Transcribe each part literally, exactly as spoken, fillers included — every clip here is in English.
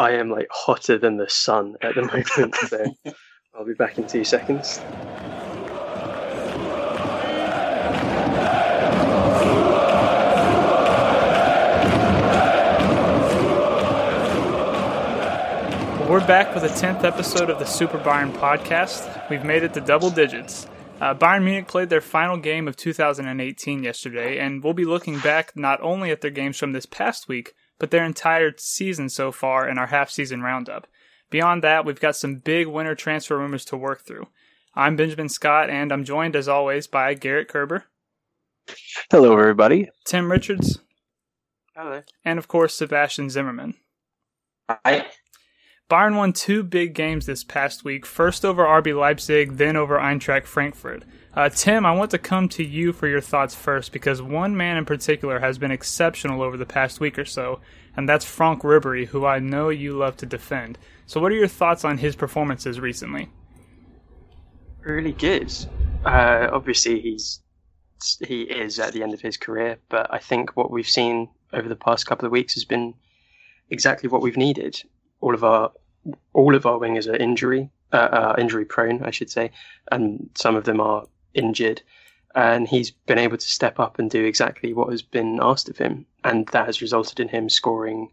I am like hotter than the sun at the moment, so I'll be back in two seconds. We're back with the tenth episode of the Super Bayern podcast. We've made it to double digits. Uh, Bayern Munich played their final game of two thousand eighteen yesterday, and we'll be looking back not only at their games from this past week, but their entire season so far in our half-season roundup. Beyond that, we've got some big winter transfer rumors to work through. I'm Benjamin Scott, and I'm joined, as always, by Garrett Kerber. Hello, everybody. Tim Richards. Hello. And, of course, Sebastian Zimmerman. Hi. Bayern won two big games this past week, first over R B Leipzig, then over Eintracht Frankfurt. Uh, Tim, I want to come to you for your thoughts first, because one man in particular has been exceptional over the past week or so, and that's Franck Ribéry, who I know you love to defend. So what are your thoughts on his performances recently? Really good. Uh, obviously, he's he is at the end of his career, but I think what we've seen over the past couple of weeks has been exactly what we've needed. All of our all of our wingers are injury uh, uh, injury prone, I should say, and some of them are injured. And he's been able to step up and do exactly what has been asked of him, and that has resulted in him scoring.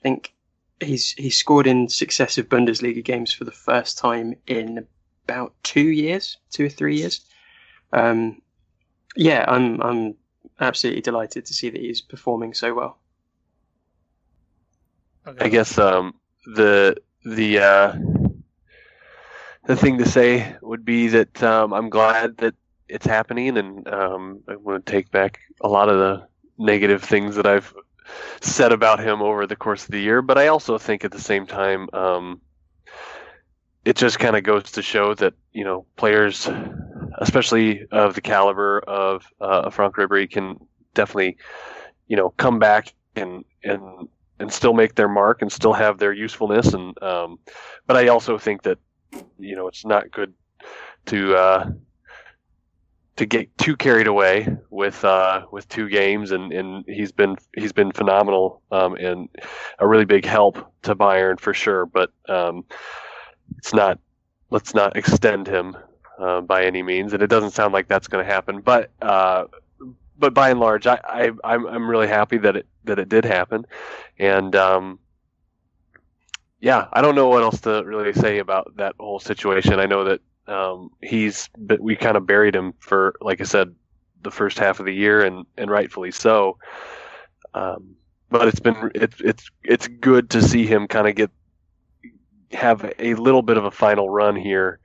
I think he's he's scored in successive Bundesliga games for the first time in about two years, two or three years. Um, yeah, I'm I'm absolutely delighted to see that he's performing so well. Okay. I guess. Um... The the uh, the thing to say would be that um, I'm glad that it's happening, and um, I want to take back a lot of the negative things that I've said about him over the course of the year. But I also think at the same time, um, it just kind of goes to show that, you know, players, especially of the caliber of uh, Franck Ribéry, can definitely, you know, come back and and. and still make their mark and still have their usefulness. And um, but I also think that, you know, it's not good to uh, to get too carried away with uh, with two games. And, and he's been he's been phenomenal um, and a really big help to Bayern for sure. But um, it's not let's not extend him uh, by any means. And it doesn't sound like that's going to happen. But uh, but by and large, I, I I'm I'm really happy that it. that it did happen. And um yeah I don't know what else to really say about that whole situation. I know that um he's but we kind of buried him for, like I said, the first half of the year, and and rightfully so, um but it's been it's it's it's good to see him kind of get have a little bit of a final run here,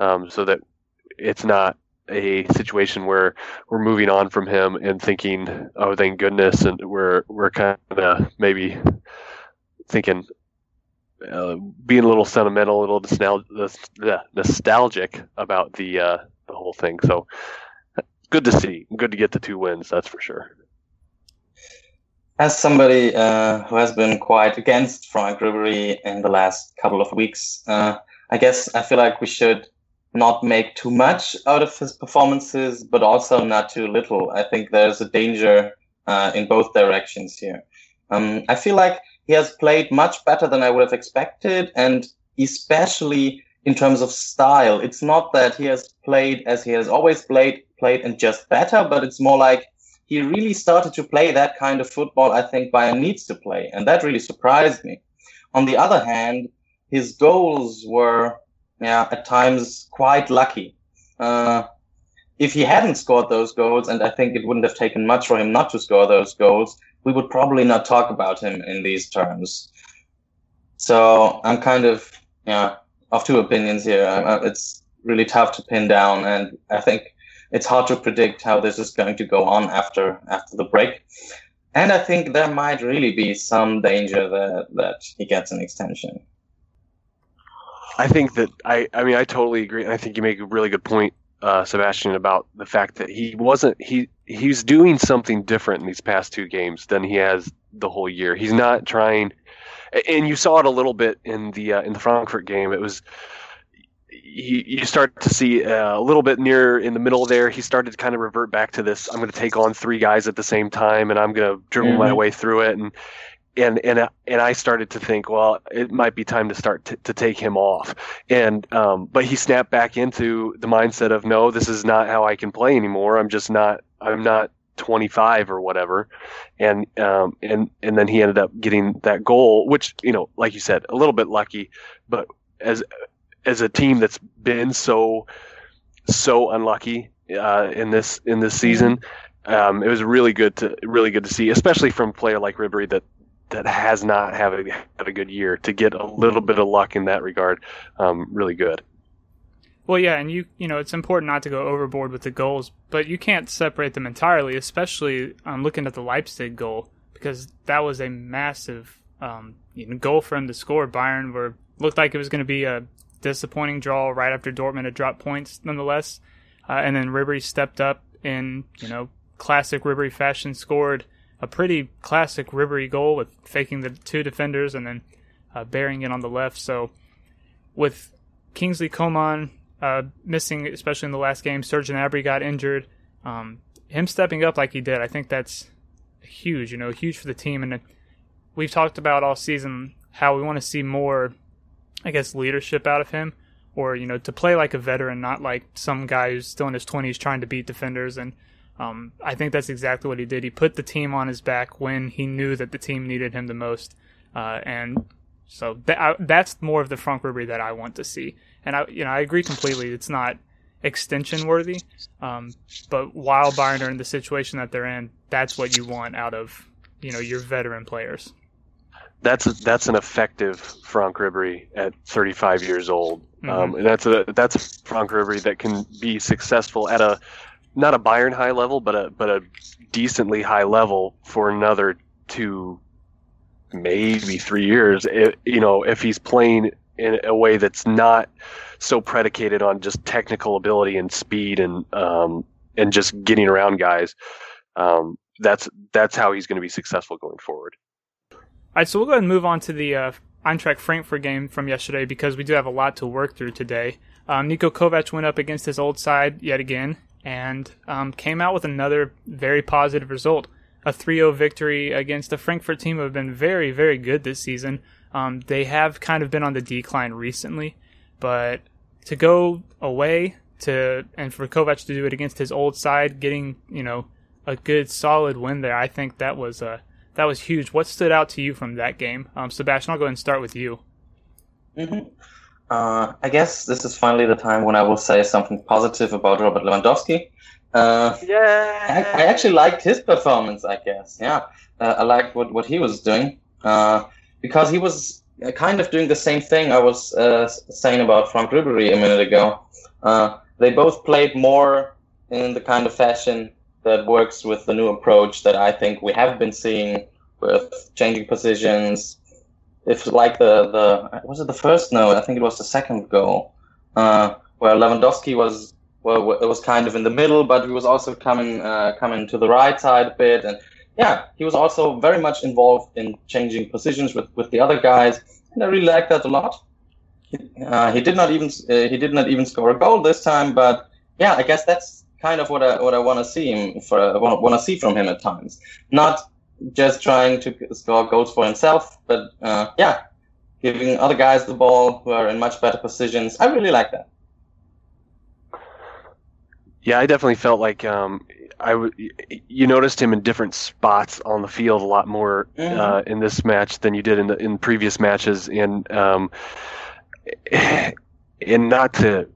um so that it's not a situation where we're moving on from him and thinking, oh, thank goodness, and we're we're kind of maybe thinking, uh, being a little sentimental, a little nostal- nostalgic about the uh, the whole thing. So good to see, good to get the two wins, that's for sure. As somebody uh, who has been quite against Franck Ribéry in the last couple of weeks, uh, I guess I feel like we should not make too much out of his performances, but also not too little. I think there's a danger uh, in both directions here. Um, I feel like he has played much better than I would have expected, and especially in terms of style. It's not that he has played as he has always played, played and just better, but it's more like he really started to play that kind of football I think Bayern needs to play, and that really surprised me. On the other hand, his goals were... Yeah, at times quite lucky. Uh, if he hadn't scored those goals, and I think it wouldn't have taken much for him not to score those goals, we would probably not talk about him in these terms. So I'm kind of yeah of two opinions here. Uh, it's really tough to pin down, and I think it's hard to predict how this is going to go on after after the break. And I think there might really be some danger that that he gets an extension. I think that I, I mean I totally agree, and I think you make a really good point, uh, Sebastian, about the fact that he wasn't he he's doing something different in these past two games than he has the whole year. He's not trying, and you saw it a little bit in the uh, in the Frankfurt game. It was you, you start to see uh, a little bit near in the middle there. He started to kind of revert back to this. I'm going to take on three guys at the same time, and I'm going to dribble mm-hmm. my way through it, and And and and I started to think, well, it might be time to start t- to take him off. And um, but he snapped back into the mindset of, no, this is not how I can play anymore. I'm just not. I'm not twenty-five or whatever. And um, and and then he ended up getting that goal, which, you know, like you said, a little bit lucky. But as as a team that's been so so unlucky uh, in this in this season, um, it was really good to really good to see, especially from a player like Ribéry that. that has not had a, had a good year, to get a little bit of luck in that regard. Um, really good. Well, yeah. And you, you know, it's important not to go overboard with the goals, but you can't separate them entirely, especially um, looking at the Leipzig goal, because that was a massive um, you know, goal for him to score. Bayern were looked like it was going to be a disappointing draw right after Dortmund had dropped points nonetheless. Uh, and then Ribéry stepped up in, you know, classic Ribéry fashion, scored a pretty classic Ribéry goal with faking the two defenders and then uh, burying it on the left. So with Kingsley Coman uh, missing, especially in the last game, Serge Gnabry got injured. Um, him stepping up like he did, I think that's huge, you know, huge for the team. And we've talked about all season how we want to see more, I guess, leadership out of him, or, you know, to play like a veteran, not like some guy who's still in his twenties trying to beat defenders. And Um, I think that's exactly what he did. He put the team on his back when he knew that the team needed him the most. Uh, and so th- I, that's more of the Franck Ribéry that I want to see. And I, you know, I agree completely. It's not extension worthy. Um, but while Bayern are in the situation that they're in, that's what you want out of, you know, your veteran players. That's a, that's an effective Franck Ribéry at thirty-five years old. Mm-hmm. Um, and that's a, that's a Franck Ribéry that can be successful at a, not a Bayern high level, but a but a decently high level for another two, maybe three years. If, you know, if he's playing in a way that's not so predicated on just technical ability and speed and um and just getting around guys, um that's that's how he's going to be successful going forward. All right, so we'll go ahead and move on to the uh, Eintracht Frankfurt game from yesterday, because we do have a lot to work through today. Um, Niko Kovac went up against his old side yet again, and um, came out with another very positive result, a three oh victory against the Frankfurt team who have been very, very good this season. Um, they have kind of been on the decline recently, but to go away to and for Kovac to do it against his old side, getting, you know, a good solid win there, I think that was uh, that was huge. What stood out to you from that game? Um, Sebastian, I'll go ahead and start with you. Mm-hmm. Uh, I guess this is finally the time when I will say something positive about Robert Lewandowski. Uh, yeah, I, I actually liked his performance, I guess. Yeah, uh, I liked what, what he was doing, uh, because he was kind of doing the same thing I was uh, saying about Franck Ribéry a minute ago. Uh, they both played more in the kind of fashion that works with the new approach that I think we have been seeing with changing positions. If like the, the was it the first? No, I think it was the second goal, uh, where Lewandowski was well, it was kind of in the middle, but he was also coming uh, coming to the right side a bit, and yeah, he was also very much involved in changing positions with, with the other guys, and I really liked that a lot. Uh, he did not even uh, he did not even score a goal this time, but yeah, I guess that's kind of what I what I want to see him for uh, want to see from him at times, not just trying to score goals for himself, but uh, yeah, giving other guys the ball who are in much better positions. I really like that. Yeah, I definitely felt like um, I w- you noticed him in different spots on the field a lot more mm-hmm. uh, in this match than you did in the, in previous matches, and um, and not to.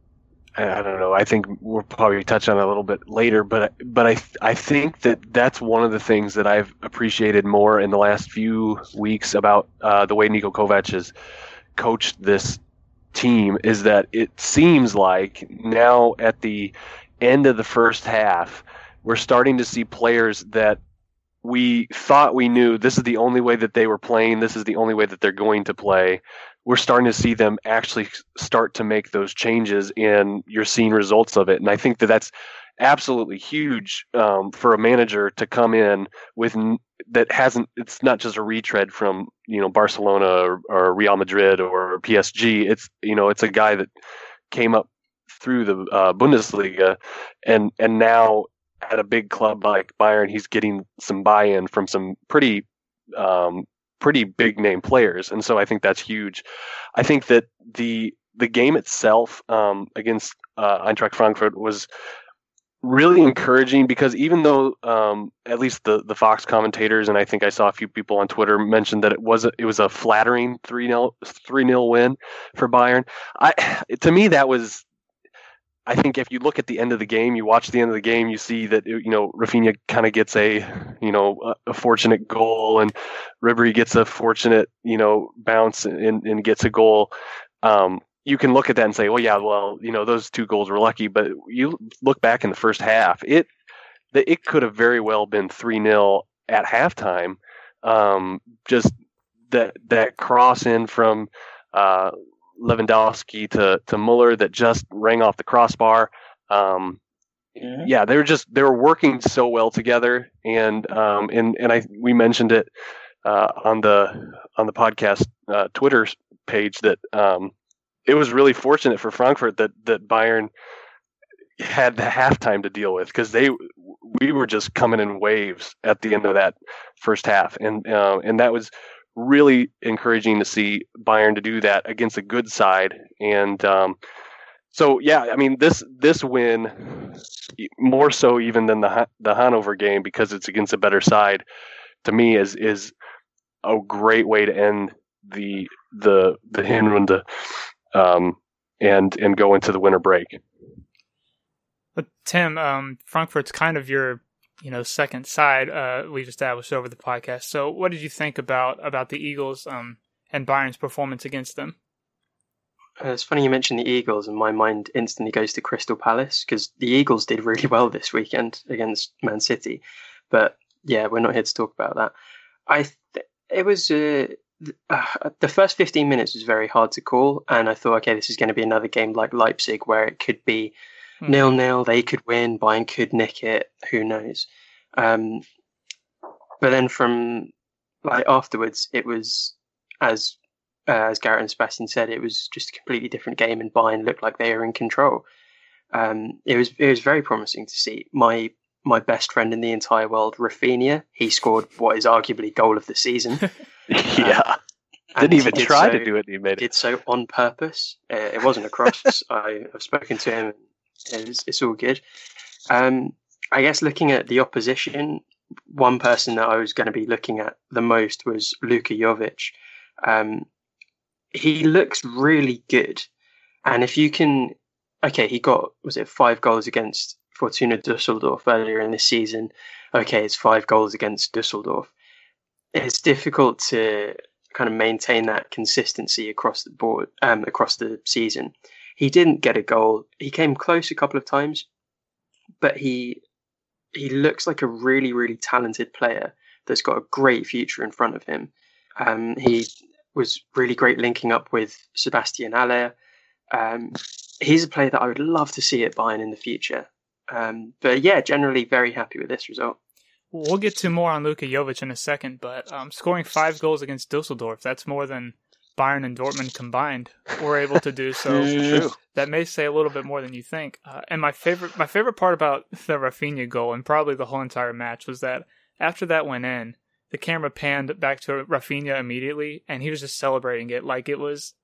I don't know. I think we'll probably touch on it a little bit later, but but I I think that that's one of the things that I've appreciated more in the last few weeks about uh, the way Niko Kovac has coached this team, is that it seems like now at the end of the first half, we're starting to see players that we thought we knew this is the only way that they were playing, this is the only way that they're going to play. We're starting to see them actually start to make those changes, and you're seeing results of it. And I think that that's absolutely huge um, for a manager to come in with that hasn't, it's not just a retread from, you know, Barcelona or, or Real Madrid or P S G. It's, you know, it's a guy that came up through the uh, Bundesliga and, and now at a big club like Bayern, he's getting some buy-in from some pretty, um, pretty big name players. And so I think that's huge. I think that the the game itself um, against uh, Eintracht Frankfurt was really encouraging, because even though um, at least the, the Fox commentators, and I think I saw a few people on Twitter mentioned that it was a, it was a flattering three nil win for Bayern. I to me that was, I think if you look at the end of the game, you watch the end of the game, you see that, you know, Rafinha kind of gets a, you know, a fortunate goal, and Ribéry gets a fortunate, you know, bounce and, and gets a goal. Um, you can look at that and say, well, yeah, well, you know, those two goals were lucky, but you look back in the first half, it, it could have very well been three nil at halftime. Um, just that, that cross in from, uh, Lewandowski to, to Müller that just rang off the crossbar. Um, yeah. yeah, they were just, they were working so well together. And, um, and, and I, we mentioned it, uh, on the, on the podcast, uh, Twitter page that, um, it was really fortunate for Frankfurt that, that Bayern had the halftime to deal with, because they, we were just coming in waves at the end of that first half. And, um, uh, and that was really encouraging to see Bayern to do that against a good side. And um, so, yeah, I mean, this this win, more so even than the the Hanover game, because it's against a better side, to me is is a great way to end the the the Hinrunde um, and and go into the winter break. But Tim, um, Frankfurt's kind of your, you know, second side, uh, we've established over the podcast. So what did you think about, about the Eagles um, and Bayern's performance against them? Uh, it's funny you mentioned the Eagles, and my mind instantly goes to Crystal Palace, because the Eagles did really well this weekend against Man City. But yeah, we're not here to talk about that. I th- it was uh, th- uh, the first fifteen minutes was very hard to call, and I thought, okay, this is going to be another game like Leipzig where it could be nil-nil, they could win, Bayern could nick it, who knows. Um, but then from like afterwards, it was, as uh, as Garrett and Sebastian said, it was just a completely different game, and Bayern looked like they were in control. Um, it was it was very promising to see. My my best friend in the entire world, Rafinha, he scored what is arguably goal of the season. yeah. Um, Didn't even did try so, to do it, he made it. Did so on purpose. Uh, it wasn't a cross. I, I've spoken to him. It's, it's all good. Um, I guess looking at the opposition, one person that I was going to be looking at the most was Luka Jovic. Um, he looks really good. And if you can, okay, he got, was it five goals against Fortuna Düsseldorf earlier in the season? Okay, it's five goals against Düsseldorf. It's difficult to kind of maintain that consistency across the board, um, across the season. He didn't get a goal. He came close a couple of times, but he he looks like a really, really talented player that's got a great future in front of him. Um, he was really great linking up with Sebastian Zimmerman. Um, he's a player that I would love to see at Bayern in the future. Um, but yeah, generally very happy with this result. We'll get to more on Luka Jovic in a second, but um, scoring five goals against Düsseldorf, that's more than Bayern and Dortmund combined were able to do, so that may say a little bit more than you think. Uh, and my favorite my favorite part about the Rafinha goal, and probably the whole entire match, was that after that went in, the camera panned back to Rafinha immediately, and he was just celebrating it like it was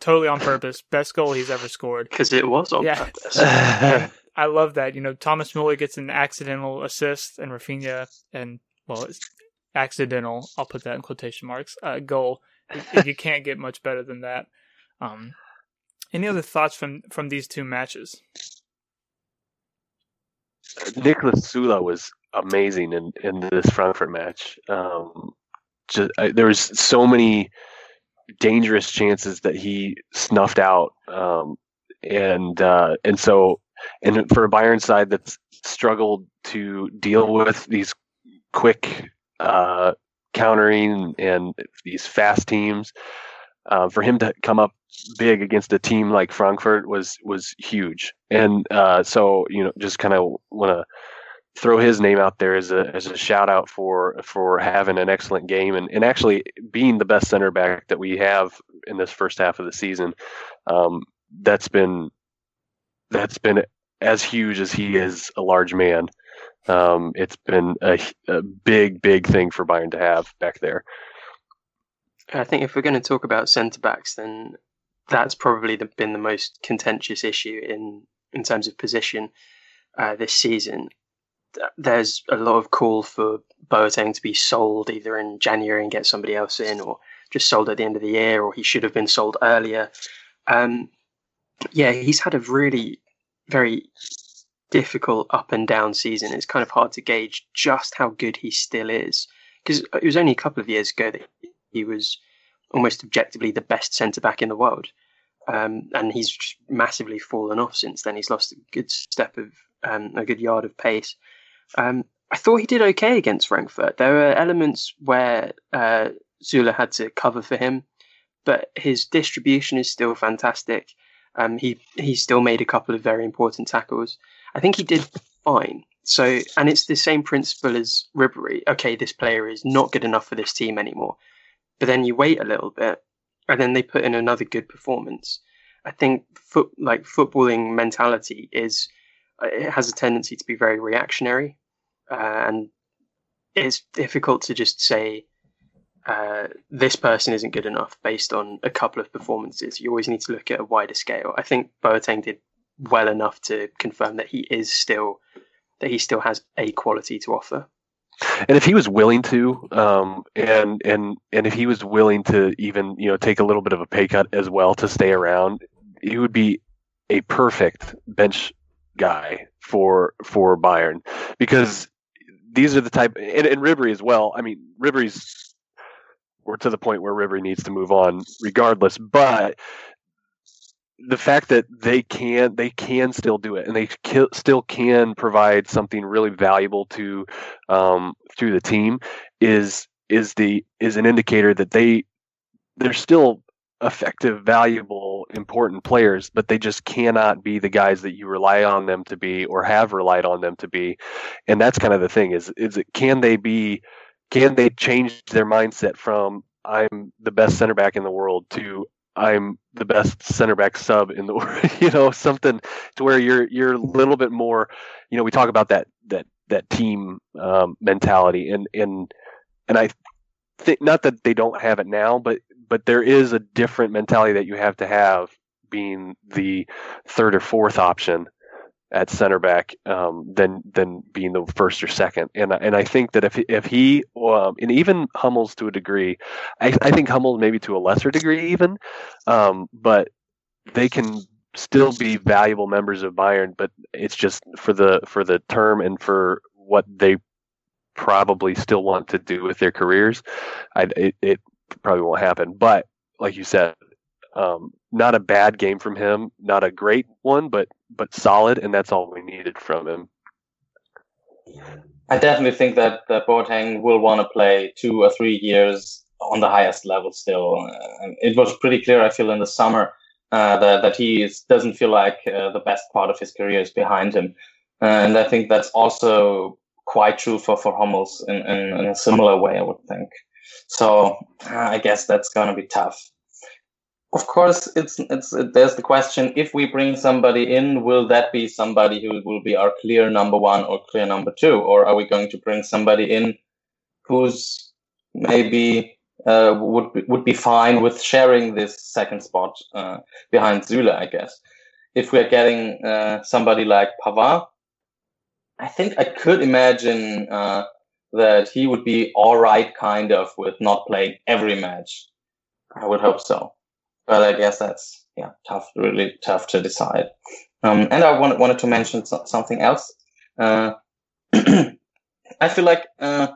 totally on purpose. Best goal he's ever scored. Because it was on yeah. purpose. I love that. You know, Thomas Müller gets an accidental assist, and Rafinha, and, well, it's accidental, I'll put that in quotation marks, uh, goal. You can't get much better than that. Um, any other thoughts from, from these two matches? Niklas Süle was amazing in, in this Frankfurt match. Um, just, I, there was so many dangerous chances that he snuffed out, um, and uh, and so and for a Bayern side that's struggled to deal with these quick Uh, countering and these fast teams, uh, for him to come up big against a team like Frankfurt was was huge. And uh, so, you know, just kind of want to throw his name out there as a as a shout out for for having an excellent game, and, and actually being the best center back that we have in this first half of the season. Um, that's been that's been as huge as he is a large man. Um, it's been a, a big, big thing for Bayern to have back there. I think if we're going to talk about centre-backs, then that's probably the, been the most contentious issue in, in terms of position uh, this season. There's a lot of call for Boateng to be sold either in January and get somebody else in, or just sold at the end of the year, or he should have been sold earlier. Um, yeah, he's had a really very difficult up and down season. It's kind of hard to gauge just how good he still is, because it was only a couple of years ago that he was almost objectively the best centre-back in the world. Um, and he's massively fallen off since then. He's lost a good step of, um, a good yard of pace. Um, I thought he did okay against Frankfurt. There were elements where uh, Süle had to cover for him, but his distribution is still fantastic. Um, he, he still made a couple of very important tackles. I think he did fine. So, and it's the same principle as Ribéry. Okay, this player is not good enough for this team anymore. But then you wait a little bit, and then they put in another good performance. I think foot, like footballing mentality is, it has a tendency to be very reactionary, uh, and it's difficult to just say uh, this person isn't good enough based on a couple of performances. You always need to look at a wider scale. I think Boateng did well enough to confirm that he is still that he still has a quality to offer. And if he was willing to, um, and and and if he was willing to even, you know, take a little bit of a pay cut as well to stay around, he would be a perfect bench guy for for Bayern, because these are the type, and, and Ribéry as well. I mean, Ribéry's, we're to the point where Ribéry needs to move on regardless, but the fact that they can they can still do it, and they ki- still can provide something really valuable to um, to the team is is the is an indicator that they they're still effective, valuable, important players, but they just cannot be the guys that you rely on them to be or have relied on them to be. And that's kind of the thing is is it, can they be can they change their mindset from I'm the best center back in the world to I'm the best center back sub in the world, you know, something to where you're, you're a little bit more, you know, we talk about that, that, that team um, mentality and, and, and I think not that they don't have it now, but, but there is a different mentality that you have to have being the third or fourth option at center back um, than, than being the first or second. And, and I think that if, if he, um, and even Hummels to a degree, I, I think Hummels maybe to a lesser degree even, um, but they can still be valuable members of Bayern, but it's just for the, for the term and for what they probably still want to do with their careers. I, it, it probably won't happen, but like you said, Um, not a bad game from him, not a great one, but but solid, and that's all we needed from him. I definitely think that, that Boateng will want to play two or three years on the highest level still. Uh, it was pretty clear, I feel, in the summer uh, that, that he is, doesn't feel like uh, the best part of his career is behind him. Uh, and I think that's also quite true for, for Hummels in, in, in a similar way, I would think. So uh, I guess that's going to be tough. Of course, it's it's there's the question, if we bring somebody in, will that be somebody who will be our clear number one or clear number two? Or are we going to bring somebody in who's maybe uh, would, be, would be fine with sharing this second spot uh, behind Süle, I guess? If we're getting uh, somebody like Pavard, I think I could imagine uh, that he would be all right, kind of, with not playing every match. I would hope so. But I guess that's yeah tough, really tough to decide. Um, and I want, wanted to mention so, something else. Uh, I feel like uh,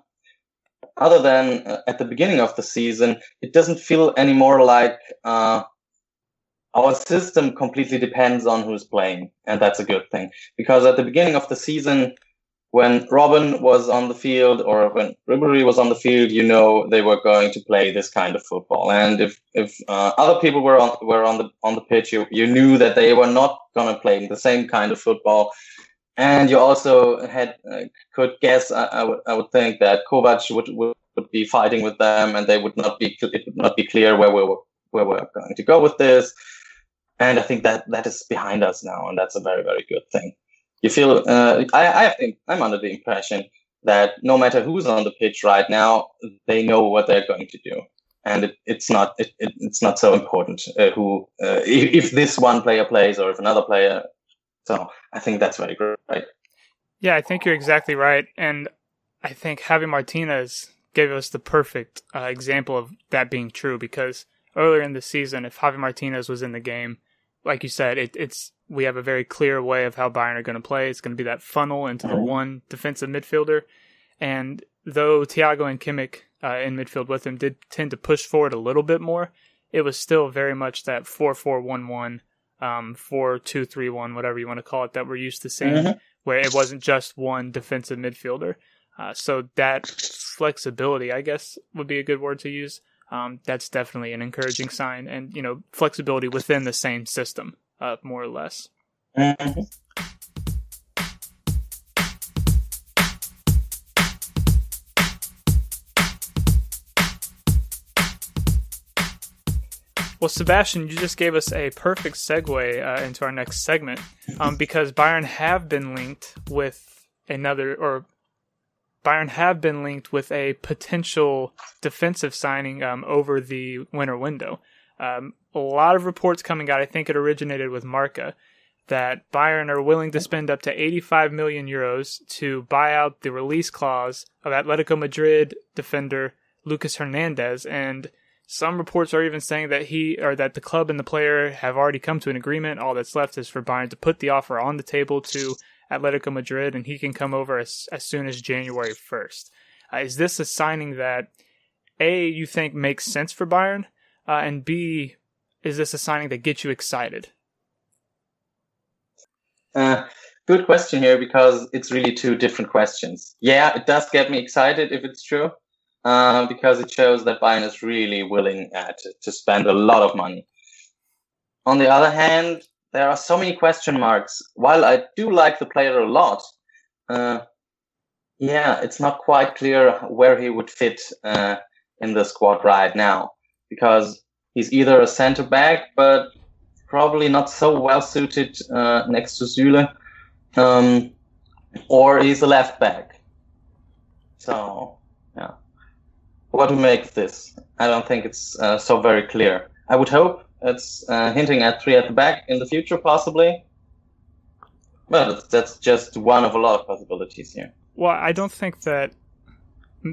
other than uh, at the beginning of the season, it doesn't feel anymore like uh, our system completely depends on who's playing. And that's a good thing. Because at the beginning of the season, when Robin was on the field or when Ribéry was on the field, you know, they were going to play this kind of football. And if, if uh, other people were on, were on the, on the pitch, you, you knew that they were not going to play the same kind of football. And you also had, uh, could guess, I, I, w- I would think that Kovac would, would, would be fighting with them and they would not be, it would not be clear where we were, where we're going to go with this. And I think that that is behind us now. And that's a very, very good thing. You feel, uh, I, I think I'm under the impression that no matter who's on the pitch right now, they know what they're going to do. and it, it's not it, it, it's not so important uh, who uh, if, if this one player plays or if another player. So I think that's very great. Yeah, I think you're exactly right, and I think Javi Martinez gave us the perfect uh, example of that being true, because earlier in the season, if Javi Martinez was in the game, like you said, it, it's we have a very clear way of how Bayern are going to play. It's going to be that funnel into the one defensive midfielder. And though Thiago and Kimmich uh, in midfield with him did tend to push forward a little bit more, it was still very much that four four one one, um, four two three one, whatever you want to call it, that we're used to seeing, mm-hmm. where it wasn't just one defensive midfielder. Uh, so that flexibility, I guess, would be a good word to use. Um, that's definitely an encouraging sign, and, you know, flexibility within the same system, uh, more or less. Mm-hmm. Well, Sebastian, you just gave us a perfect segue uh, into our next segment, um, because Bayern have been linked with another, or Bayern have been linked with a potential defensive signing um, over the winter window. Um, a lot of reports coming out, I think it originated with Marca, that Bayern are willing to spend up to eighty-five million euros to buy out the release clause of Atletico Madrid defender Lucas Hernandez. And some reports are even saying that he, or that the club and the player have already come to an agreement. All that's left is for Bayern to put the offer on the table to Atletico Madrid, and he can come over as, as soon as January first. Uh, is this a signing that, A, you think makes sense for Bayern, uh, and B, is this a signing that gets you excited? Uh, good question here, because it's really two different questions. Yeah, it does get me excited if it's true, uh, because it shows that Bayern is really willing uh, to, to spend a lot of money. On the other hand, there are so many question marks. While I do like the player a lot, uh, yeah, it's not quite clear where he would fit uh, in the squad right now, because he's either a center back, but probably not so well suited uh, next to Süle, um, or he's a left back. So, yeah, what to make of this? I don't think it's uh, so very clear. I would hope it's uh, hinting at three at the back in the future, possibly. Well, that's just one of a lot of possibilities here. Well, I don't think that...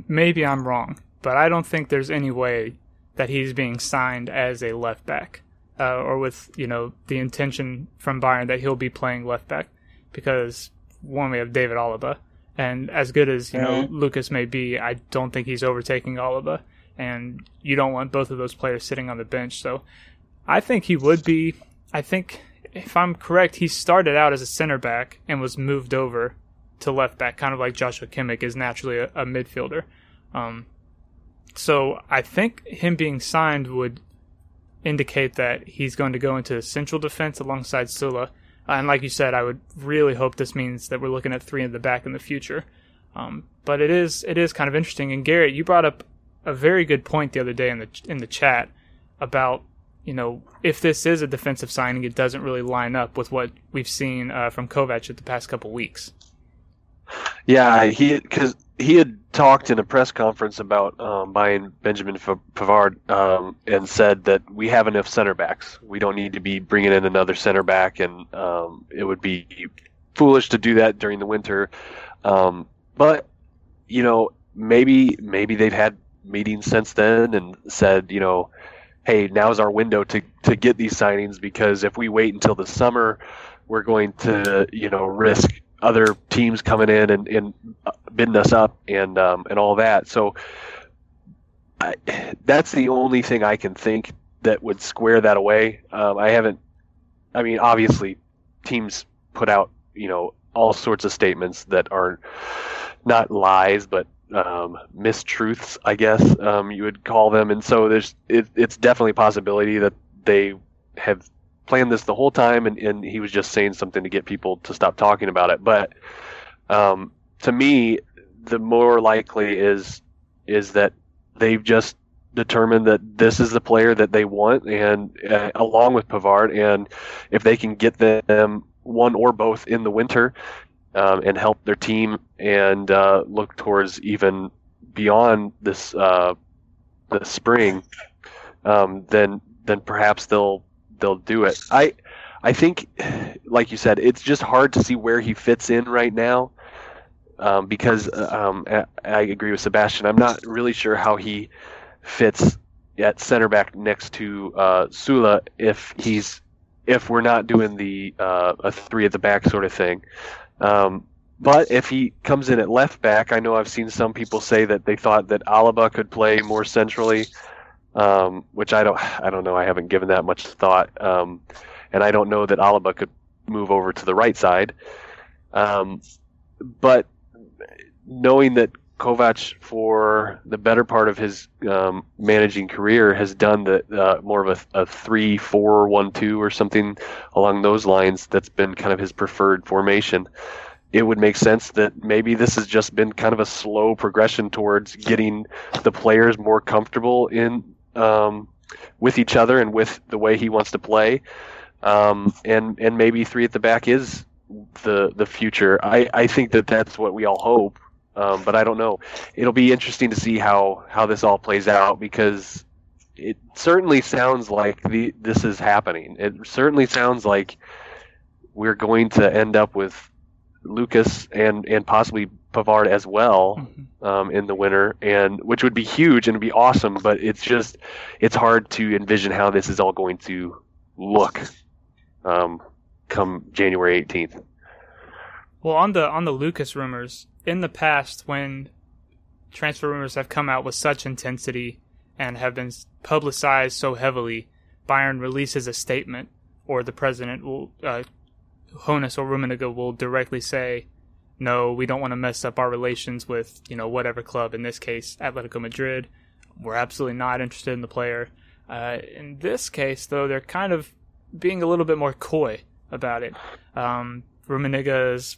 Maybe I'm wrong, but I don't think there's any way that he's being signed as a left back, uh, or with, you know, the intention from Bayern that he'll be playing left back, because, one, we have David Alaba, and as good as, you mm-hmm. know, Lucas may be, I don't think he's overtaking Alaba, and you don't want both of those players sitting on the bench, so... I think he would be. I think, if I'm correct, he started out as a center back and was moved over to left back, kind of like Joshua Kimmich is naturally a, a midfielder. Um, so I think him being signed would indicate that he's going to go into central defense alongside Süle. And like you said, I would really hope this means that we're looking at three in the back in the future. Um, but it is it is kind of interesting. And Garrett, you brought up a very good point the other day in the in the chat about, you know, if this is a defensive signing, it doesn't really line up with what we've seen uh, from Kovac at the past couple weeks. Yeah, he because he had talked in a press conference about um, buying Benjamin Pavard um, and said that we have enough center backs. We don't need to be bringing in another center back, and um, it would be foolish to do that during the winter. Um, but, you know, maybe maybe they've had meetings since then and said, you know, hey, now's our window to, to get these signings, because if we wait until the summer, we're going to, you know, risk other teams coming in and, and bidding us up and um, and all that. So I, that's the only thing I can think that would square that away. Um, I haven't, I mean, obviously teams put out, you know, all sorts of statements that are not lies, but Um, mistruths, I guess um, you would call them, and so there's it, it's definitely a possibility that they have planned this the whole time, and, and he was just saying something to get people to stop talking about it. But um, to me, the more likely is is that they've just determined that this is the player that they want, and uh, along with Pavard, and if they can get them one or both in the winter, Um, and help their team and uh, look towards even beyond this uh, the spring, um, then then perhaps they'll they'll do it. I I think, like you said, it's just hard to see where he fits in right now, um, because um, I, I agree with Sebastian. I'm not really sure how he fits at center back next to uh, Süle if he's if we're not doing the uh, a three at the back sort of thing. Um, But if he comes in at left back, I know I've seen some people say that they thought that Alaba could play more centrally, um, which I don't, I don't know. I haven't given that much thought, um, and I don't know that Alaba could move over to the right side. Um, but knowing that Kovac, for the better part of his um, managing career, has done the uh, more of a, a three four one two or something along those lines, that's been kind of his preferred formation. It would make sense that maybe this has just been kind of a slow progression towards getting the players more comfortable in um, with each other and with the way he wants to play. Um, and and maybe three at the back is the the future. I, I think that that's what we all hope, um, but I don't know. It'll be interesting to see how, how this all plays out, because it certainly sounds like the this is happening. It certainly sounds like we're going to end up with Lucas and, and possibly Pavard as well, mm-hmm. um, in the winter, and which would be huge and be awesome. But it's just it's hard to envision how this is all going to look um, come January eighteenth. Well, on the on the Lucas rumors, in the past, when transfer rumors have come out with such intensity and have been publicized so heavily, Bayern releases a statement, or the president will. Uh, Hoeneß or Rummenigge will directly say, no, we don't want to mess up our relations with, you know, whatever club, in this case, Atletico Madrid. We're absolutely not interested in the player. Uh, in this case, though, they're kind of being a little bit more coy about it. Um, Rummenigge is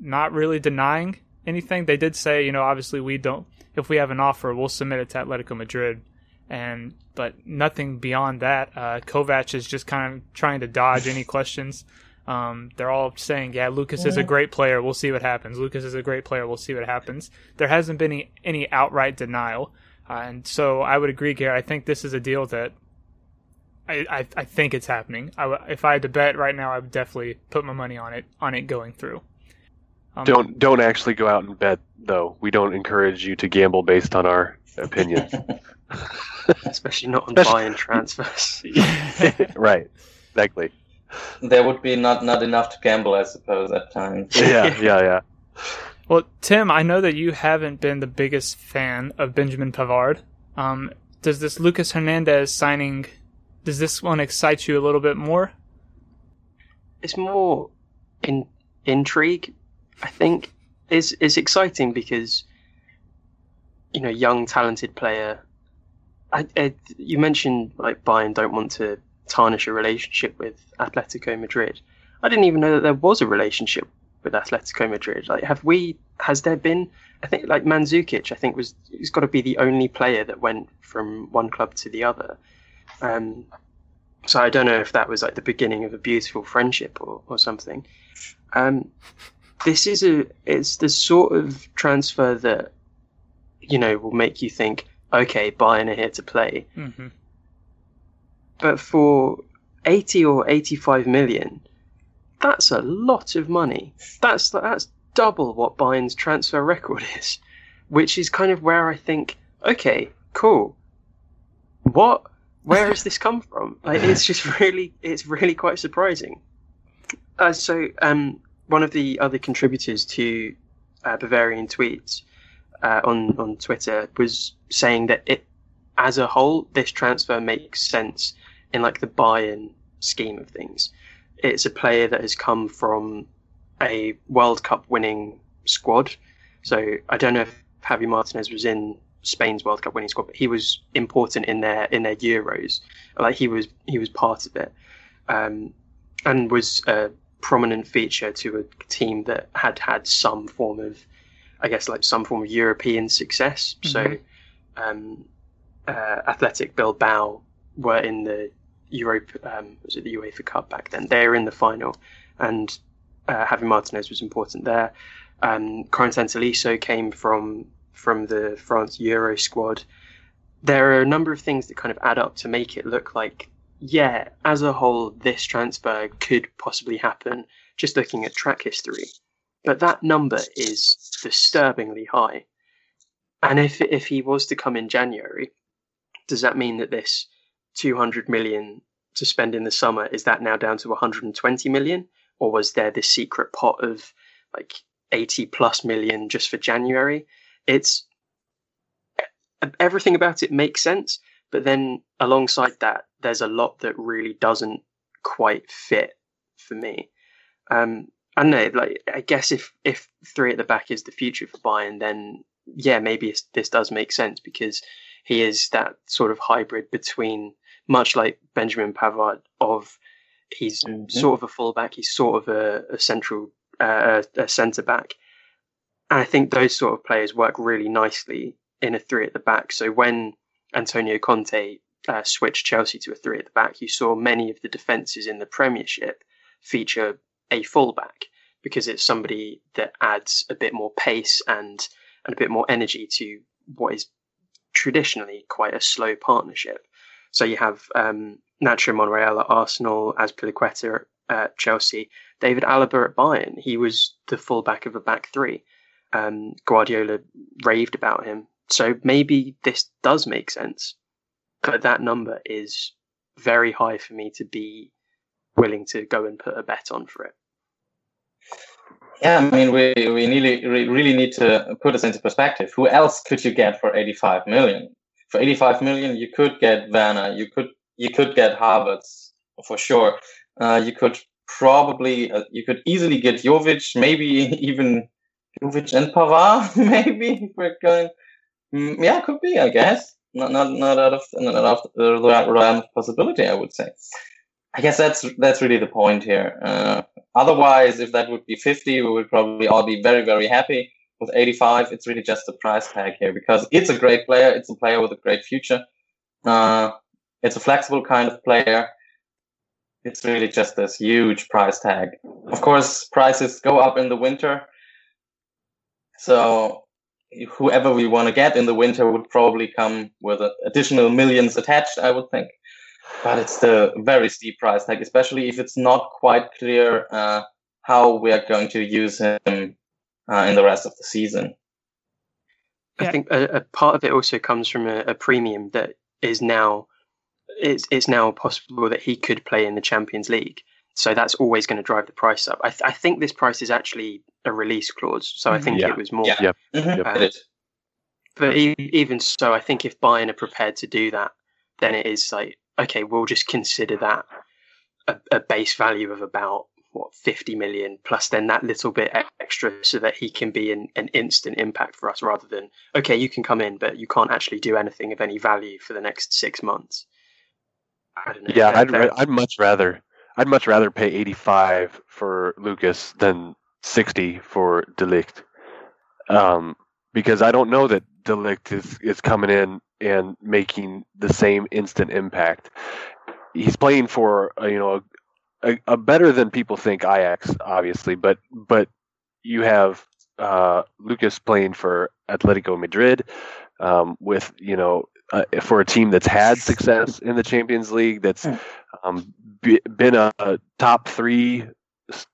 not really denying anything. They did say, you know, obviously we don't, if we have an offer, we'll submit it to Atletico Madrid. And but nothing beyond that. Uh, Kovac is just kind of trying to dodge any questions. Um, they're all saying, yeah, Lucas is a great player. We'll see what happens. Lucas is a great player. We'll see what happens. There hasn't been any, any outright denial. Uh, and so I would agree, Garrett. I think this is a deal that I I, I think it's happening. I w- if I had to bet right now, I would definitely put my money on it, on it going through. Um, don't don't actually go out and bet, though. We don't encourage you to gamble based on our opinions. Especially not on Bayern transfers. Right, exactly. There would be not, not enough to gamble, I suppose, at times. Yeah, yeah, yeah. Well, Tim, I know that you haven't been the biggest fan of Benjamin Pavard. Um, does this Lucas Hernandez signing, does this one excite you a little bit more? It's more in, intrigue, I think. It's, it's exciting because, you know, young, talented player. I, I, you mentioned like Bayern don't want to tarnish a relationship with Atletico Madrid. I didn't even know that there was a relationship with Atletico Madrid. Like, have we? Has there been? I think like Mandzukic, I think was he's got to be the only player that went from one club to the other. Um, so I don't know if that was like the beginning of a beautiful friendship or or something. Um, this is a it's the sort of transfer that, you know, will make you think, okay, Bayern are here to play. Mm-hmm. But for eighty or eighty-five million, that's a lot of money. That's that's double what Bayern's transfer record is, which is kind of where I think, okay, cool. What? Where has this come from? Like, it's just really, it's really quite surprising. Uh, so um, one of the other contributors to uh, Bavarian Tweets Uh, on, on Twitter was saying that it, as a whole, this transfer makes sense in like the Bayern scheme of things. It's a player that has come from a World Cup winning squad. So I don't know if Javi Martinez was in Spain's World Cup winning squad, but he was important in their in their Euros. Like he was he was part of it, um, and was a prominent feature to a team that had had some form of, I guess, like some form of European success. Mm-hmm. So, um, uh, Athletic Bilbao were in the Europe, um, was it the UEFA Cup back then? They were in the final, and uh, Javi Martinez was important there. Um, Corentin Tolisso came from from the France Euro squad. there are a number of things that kind of add up to make it look like, yeah, as a whole, this transfer could possibly happen, just looking at track history. But that number is disturbingly high. And if if he was to come in January, does that mean that this two hundred million to spend in the summer, is that now down to one hundred twenty million? Or was there this secret pot of like eighty plus million just for January? It's everything about it makes sense. But then alongside that, there's a lot that really doesn't quite fit for me. Um, I don't know, like, I guess if, if three at the back is the future for Bayern, then yeah, maybe it's, this does make sense because he is that sort of hybrid between, much like Benjamin Pavard, of he's mm-hmm. sort of a fullback, he's sort of a, a central, uh, a centre back. And I think those sort of players work really nicely in a three at the back. So when Antonio Conte uh, switched Chelsea to a three at the back, you saw many of the defences in the Premiership feature a fullback because it's somebody that adds a bit more pace and, and a bit more energy to what is traditionally quite a slow partnership. So you have um, Nacho Monreal at Arsenal, Azpilicueta at Chelsea, David Alaba at Bayern. He was the fullback of a back three. Um, Guardiola raved about him. So maybe this does make sense, but that number is very high for me to be willing to go and put a bet on for it. Yeah, I mean, we we really, really need to put this into perspective. Who else could you get for eighty-five million? For eighty-five million, you could get Werner, you could you could get Havertz for sure. Uh, you could probably uh, you could easily get Jovic, maybe even Jovic and Pavard. Maybe if we're going. Yeah, could be. I guess not. Not not out of not out of the realm of possibility. I would say. I guess that's that's really the point here. Uh, otherwise, if that would be fifty, we would probably all be very very happy. With eighty-five, it's really just the price tag here because it's a great player. It's a player with a great future. Uh, it's a flexible kind of player. It's really just this huge price tag. Of course, prices go up in the winter. So whoever we want to get in the winter would probably come with additional millions attached, I would think. But it's the very steep price tag, especially if it's not quite clear uh, how we are going to use him uh, in the rest of the season. I think a, a part of it also comes from a, a premium that is now it's it's now possible that he could play in the Champions League. So that's always going to drive the price up. I, th- I think this price is actually a release clause. So I think yeah. it was more. Yeah. Yeah. Mm-hmm. Um, it is. But e- even so, I think if Bayern are prepared to do that, then it is like, okay, we'll just consider that a, a base value of about, what, fifty million plus then that little bit extra so that he can be an, an instant impact for us rather than, okay, you can come in, but you can't actually do anything of any value for the next six months. I don't know. Yeah, I'd, ra- I'd much rather. I'd much rather pay eighty-five for Lucas than sixty for De Ligt, um, because I don't know that De Ligt is, is coming in and making the same instant impact. He's playing for a, you know a, a better than people think Ajax, obviously, but but you have uh, Lucas playing for Atletico Madrid um, with you know. Uh, for a team that's had success in the Champions League, that's um, b- been a, a top three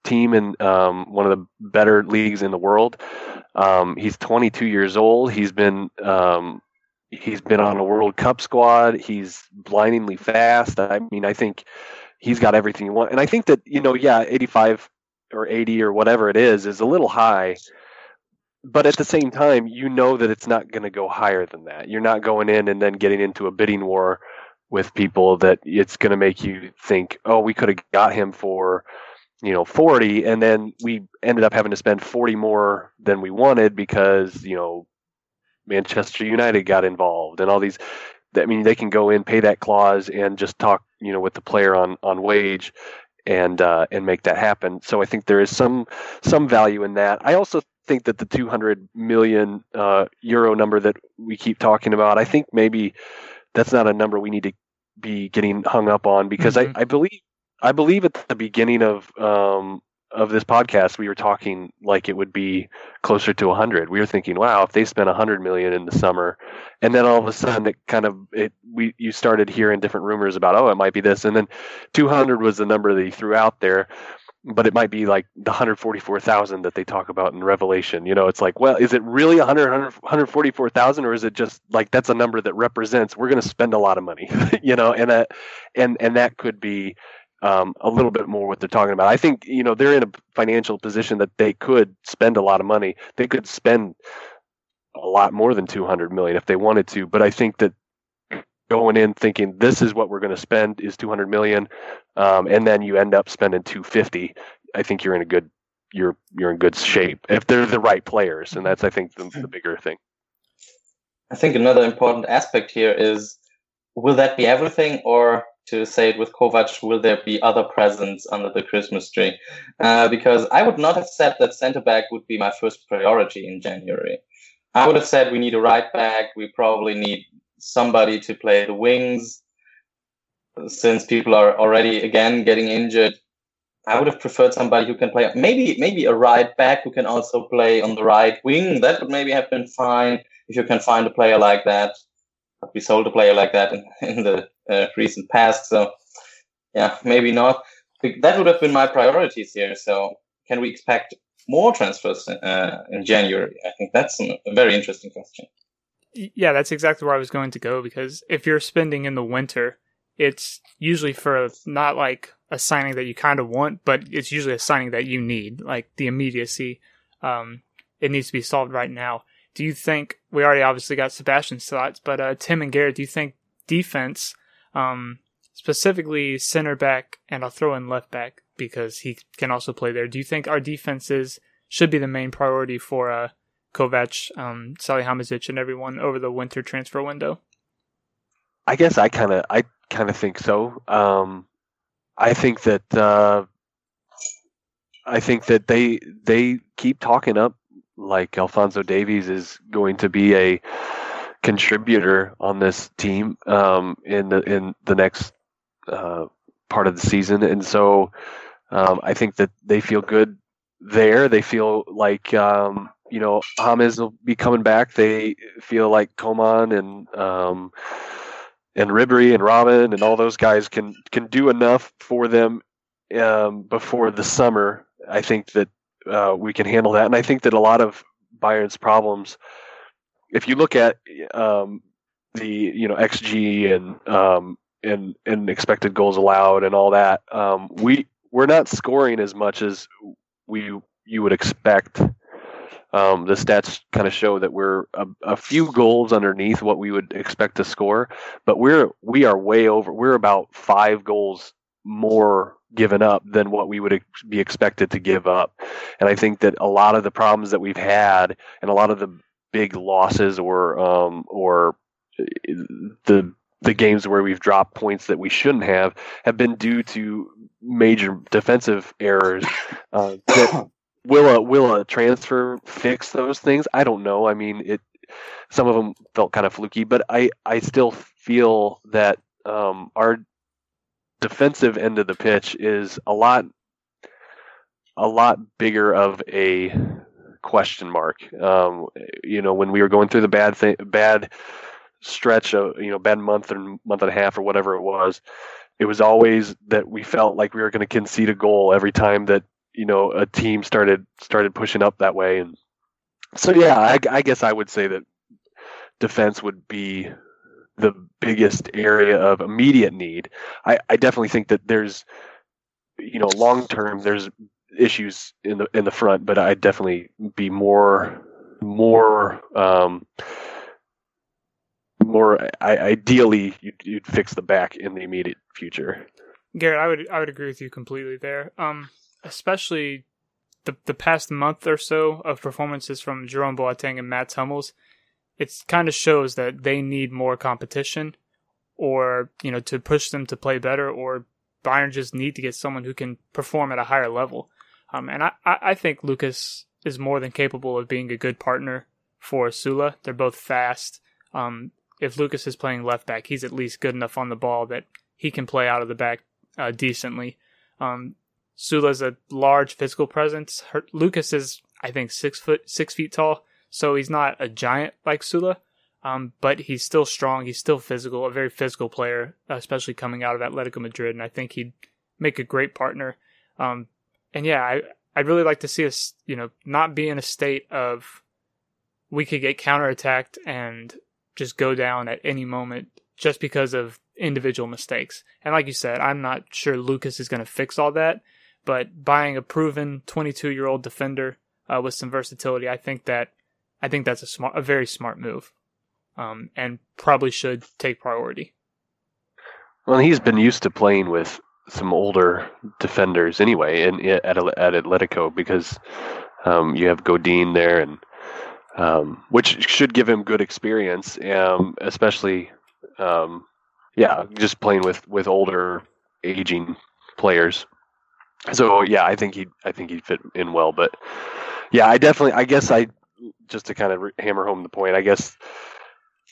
team in um, one of the better leagues in the world. Um, he's twenty-two years old. He's been um, he's been on a World Cup squad. He's blindingly fast. I mean, I think he's got everything you want. And I think that, you know, yeah, eighty-five or eighty or whatever it is is a little high. But at the same time, you know that it's not going to go higher than that. You're not going in and then getting into a bidding war with people that it's going to make you think, oh, we could have got him for, you know, forty. And then we ended up having to spend forty more than we wanted because, you know, Manchester United got involved and all these. I mean, they can go in, pay that clause and just talk, you know, with the player on, on wage and uh, and make that happen. So I think there is some some value in that. I also think that the two hundred million uh, euro number that we keep talking about, I think maybe that's not a number we need to be getting hung up on because mm-hmm. I, I believe I believe at the beginning of um, of this podcast, we were talking like it would be closer to one hundred. We were thinking, wow, if they spent one hundred million in the summer, and then all of a sudden it kind of it we you started hearing different rumors about, oh, it might be this, and then two hundred was the number that he threw out there, but it might be like the one hundred forty-four thousand that they talk about in Revelation. You know, it's like, well, is it really one hundred, one hundred forty-four thousand, or is it just like that's a number that represents we're going to spend a lot of money, you know, and uh, and and that could be Um, a little bit more what they're talking about. I think, you know, they're in a financial position that they could spend a lot of money. They could spend a lot more than two hundred million if they wanted to. But I think that going in thinking this is what we're going to spend is two hundred million, um, and then you end up spending two fifty. I think you're in a good you're you're in good shape if they're the right players, and that's I think the, the bigger thing. I think another important aspect here is, will that be everything, or to say it with Kovac, will there be other presents under the Christmas tree? Uh, because I would not have said that centre-back would be my first priority in January. I would have said we need a right-back, we probably need somebody to play the wings, since people are already, again, getting injured. I would have preferred somebody who can play, maybe maybe a right-back who can also play on the right wing. That would maybe have been fine if you can find a player like that. But we sold a player like that in, in the uh, recent past. So, yeah, maybe not. That would have been my priorities here. So, can we expect more transfers uh, in January? I think that's a very interesting question. Yeah, that's exactly where I was going to go, because if you're spending in the winter, it's usually for not like a signing that you kind of want, but it's usually a signing that you need, like the immediacy. Um, it needs to be solved right now. Do you think, we already obviously got Sebastian's thoughts, but uh, Tim and Garrett, do you think defense, um, specifically center back, and I'll throw in left back because he can also play there, do you think our defenses should be the main priority for uh, Kovac, um, Salihamidzic, and everyone over the winter transfer window? I guess I kind of I kind of think so. Um, I think that uh, I think that they they keep talking up like Alphonso Davies is going to be a contributor on this team um, in the in the next uh, part of the season, and so um, I think that they feel good there. They feel like um, you know James will be coming back. They feel like Coman and um, and Ribéry and Robin and all those guys can can do enough for them um, before the summer. I think that. Uh, we can handle that. And I think that a lot of Bayern's problems, if you look at um, the you know X G and um, and and expected goals allowed and all that, um, we we're not scoring as much as we you would expect. Um, the stats kind of show that we're a, a few goals underneath what we would expect to score, but we're we are way over. We're about five goals more given up than what we would be expected to give up. And I think that a lot of the problems that we've had and a lot of the big losses or um, or the the games where we've dropped points that we shouldn't have have been due to major defensive errors. Uh, that will a will a transfer fix those things? I don't know. I mean, it. Some of them felt kind of fluky, but I, I still feel that um, our defensive end of the pitch is a lot a lot bigger of a question mark. Um, you know, when we were going through the bad thing, bad stretch of, you know, bad month and month and a half or whatever it was, it was always that we felt like we were going to concede a goal every time that, you know, a team started started pushing up that way. And so, yeah, I, I guess I would say that defense would be the biggest area of immediate need. I, I definitely think that there's, you know, long term there's issues in the in the front, but I'd definitely be more more um, more I, ideally you'd, you'd fix the back in the immediate future. Garrett, I would I would agree with you completely there. Um, especially the the past month or so of performances from Jerome Boateng and Mats Hummels. It kind of shows that they need more competition, or, you know, to push them to play better, or Bayern just need to get someone who can perform at a higher level. Um, and I, I think Lucas is more than capable of being a good partner for Süle. They're both fast. Um, if Lucas is playing left back, he's at least good enough on the ball that he can play out of the back uh, decently. Um, Süle's a large physical presence. Her, Lucas is, I think, six foot six feet tall, so he's not a giant like Süle, um, but he's still strong. He's still physical, a very physical player, especially coming out of Atletico Madrid, and I think he'd make a great partner. Um, and yeah, I, I'd really like to see us, you know, not be in a state of we could get counterattacked and just go down at any moment just because of individual mistakes. And like you said, I'm not sure Lucas is going to fix all that, but buying a proven twenty-two-year-old defender uh, with some versatility, I think that I think that's a smart, a very smart move, um, and probably should take priority. Well, he's been used to playing with some older defenders anyway, and at at Atletico, because um, you have Godin there, and um, which should give him good experience, um, especially um, yeah, just playing with, with older, aging players. So yeah, I think he I think he'd fit in well, but yeah, I definitely I guess I just to kind of hammer home the point, I guess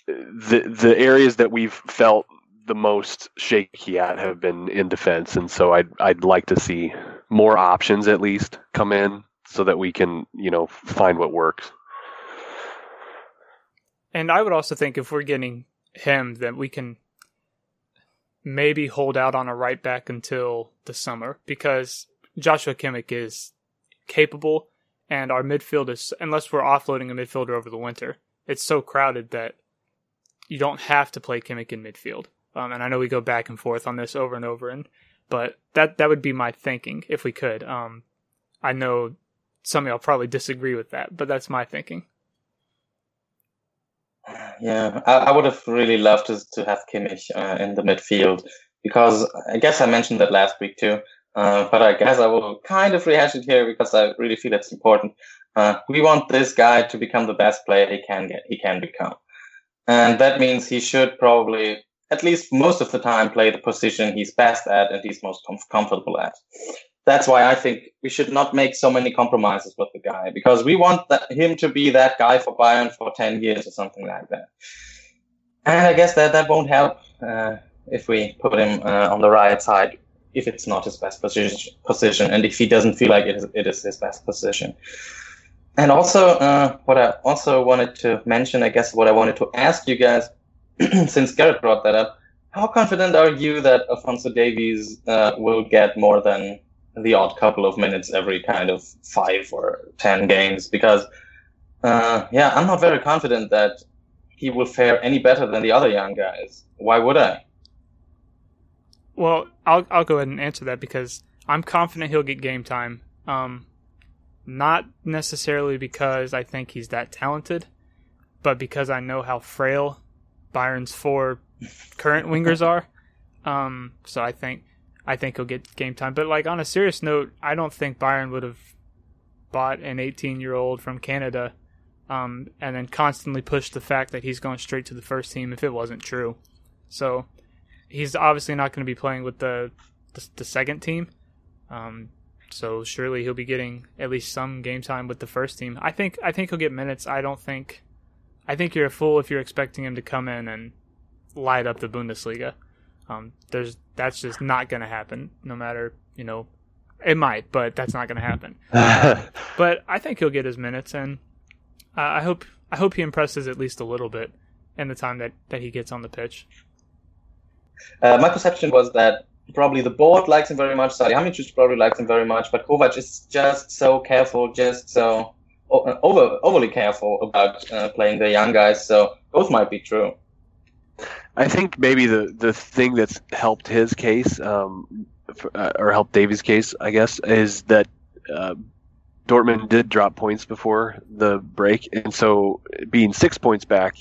the the areas that we've felt the most shaky at have been in defense, and so I'd I'd like to see more options at least come in so that we can, you know, find what works. And I would also think if we're getting him, then we can maybe hold out on a right back until the summer, because Joshua Kimmich is capable, and our midfield is, unless we're offloading a midfielder over the winter, it's so crowded that you don't have to play Kimmich in midfield. Um, and I know we go back and forth on this over and over, and but that that would be my thinking if we could. Um, I know some of y'all probably disagree with that, but that's my thinking. Yeah, I, I would have really loved to, to have Kimmich uh, in the midfield, because I guess I mentioned that last week too, uh, but I guess I will kind of rehash it here because I really feel it's important. Uh, we want this guy to become the best player he can get, he can become. And that means he should probably, at least most of the time, play the position he's best at and he's most com- comfortable at. That's why I think we should not make so many compromises with the guy, because we want that, him to be that guy for Bayern for ten years or something like that. And I guess that, that won't help uh, if we put him uh, on the right side, if it's not his best position, position and if he doesn't feel like it is, it is his best position. And also, uh, what I also wanted to mention, I guess what I wanted to ask you guys, since Garrett brought that up, how confident are you that Alphonso Davies uh, will get more than the odd couple of minutes every kind of five or ten games? Because, uh, yeah, I'm not very confident that he will fare any better than the other young guys. Why would I? Well, I'll I'll go ahead and answer that, because I'm confident he'll get game time. Um, not necessarily because I think he's that talented, but because I know how frail Bayern's four current wingers are. Um, so I think... I think he'll get game time. But, like, on a serious note, I don't think Bayern would have bought an eighteen-year-old from Canada um, and then constantly pushed the fact that he's going straight to the first team if it wasn't true. So he's obviously not going to be playing with the the, the second team. Um, so surely he'll be getting at least some game time with the first team. I think I think he'll get minutes. I don't think – I think you're a fool if you're expecting him to come in and light up the Bundesliga. Um, there's that's just not going to happen, no matter, you know, it might, but that's not going to happen. Uh, but I think he'll get his minutes, and uh, I hope I hope he impresses at least a little bit in the time that, that he gets on the pitch. Uh, my perception was that probably the board likes him very much, Salihamidzic probably likes him very much, but Kovac is just so careful, just so over, overly careful about uh, playing the young guys, so both might be true. I think maybe the, the thing that's helped his case, um, for, uh, or helped Davies' case, I guess, is that uh, Dortmund did drop points before the break, and so being six points back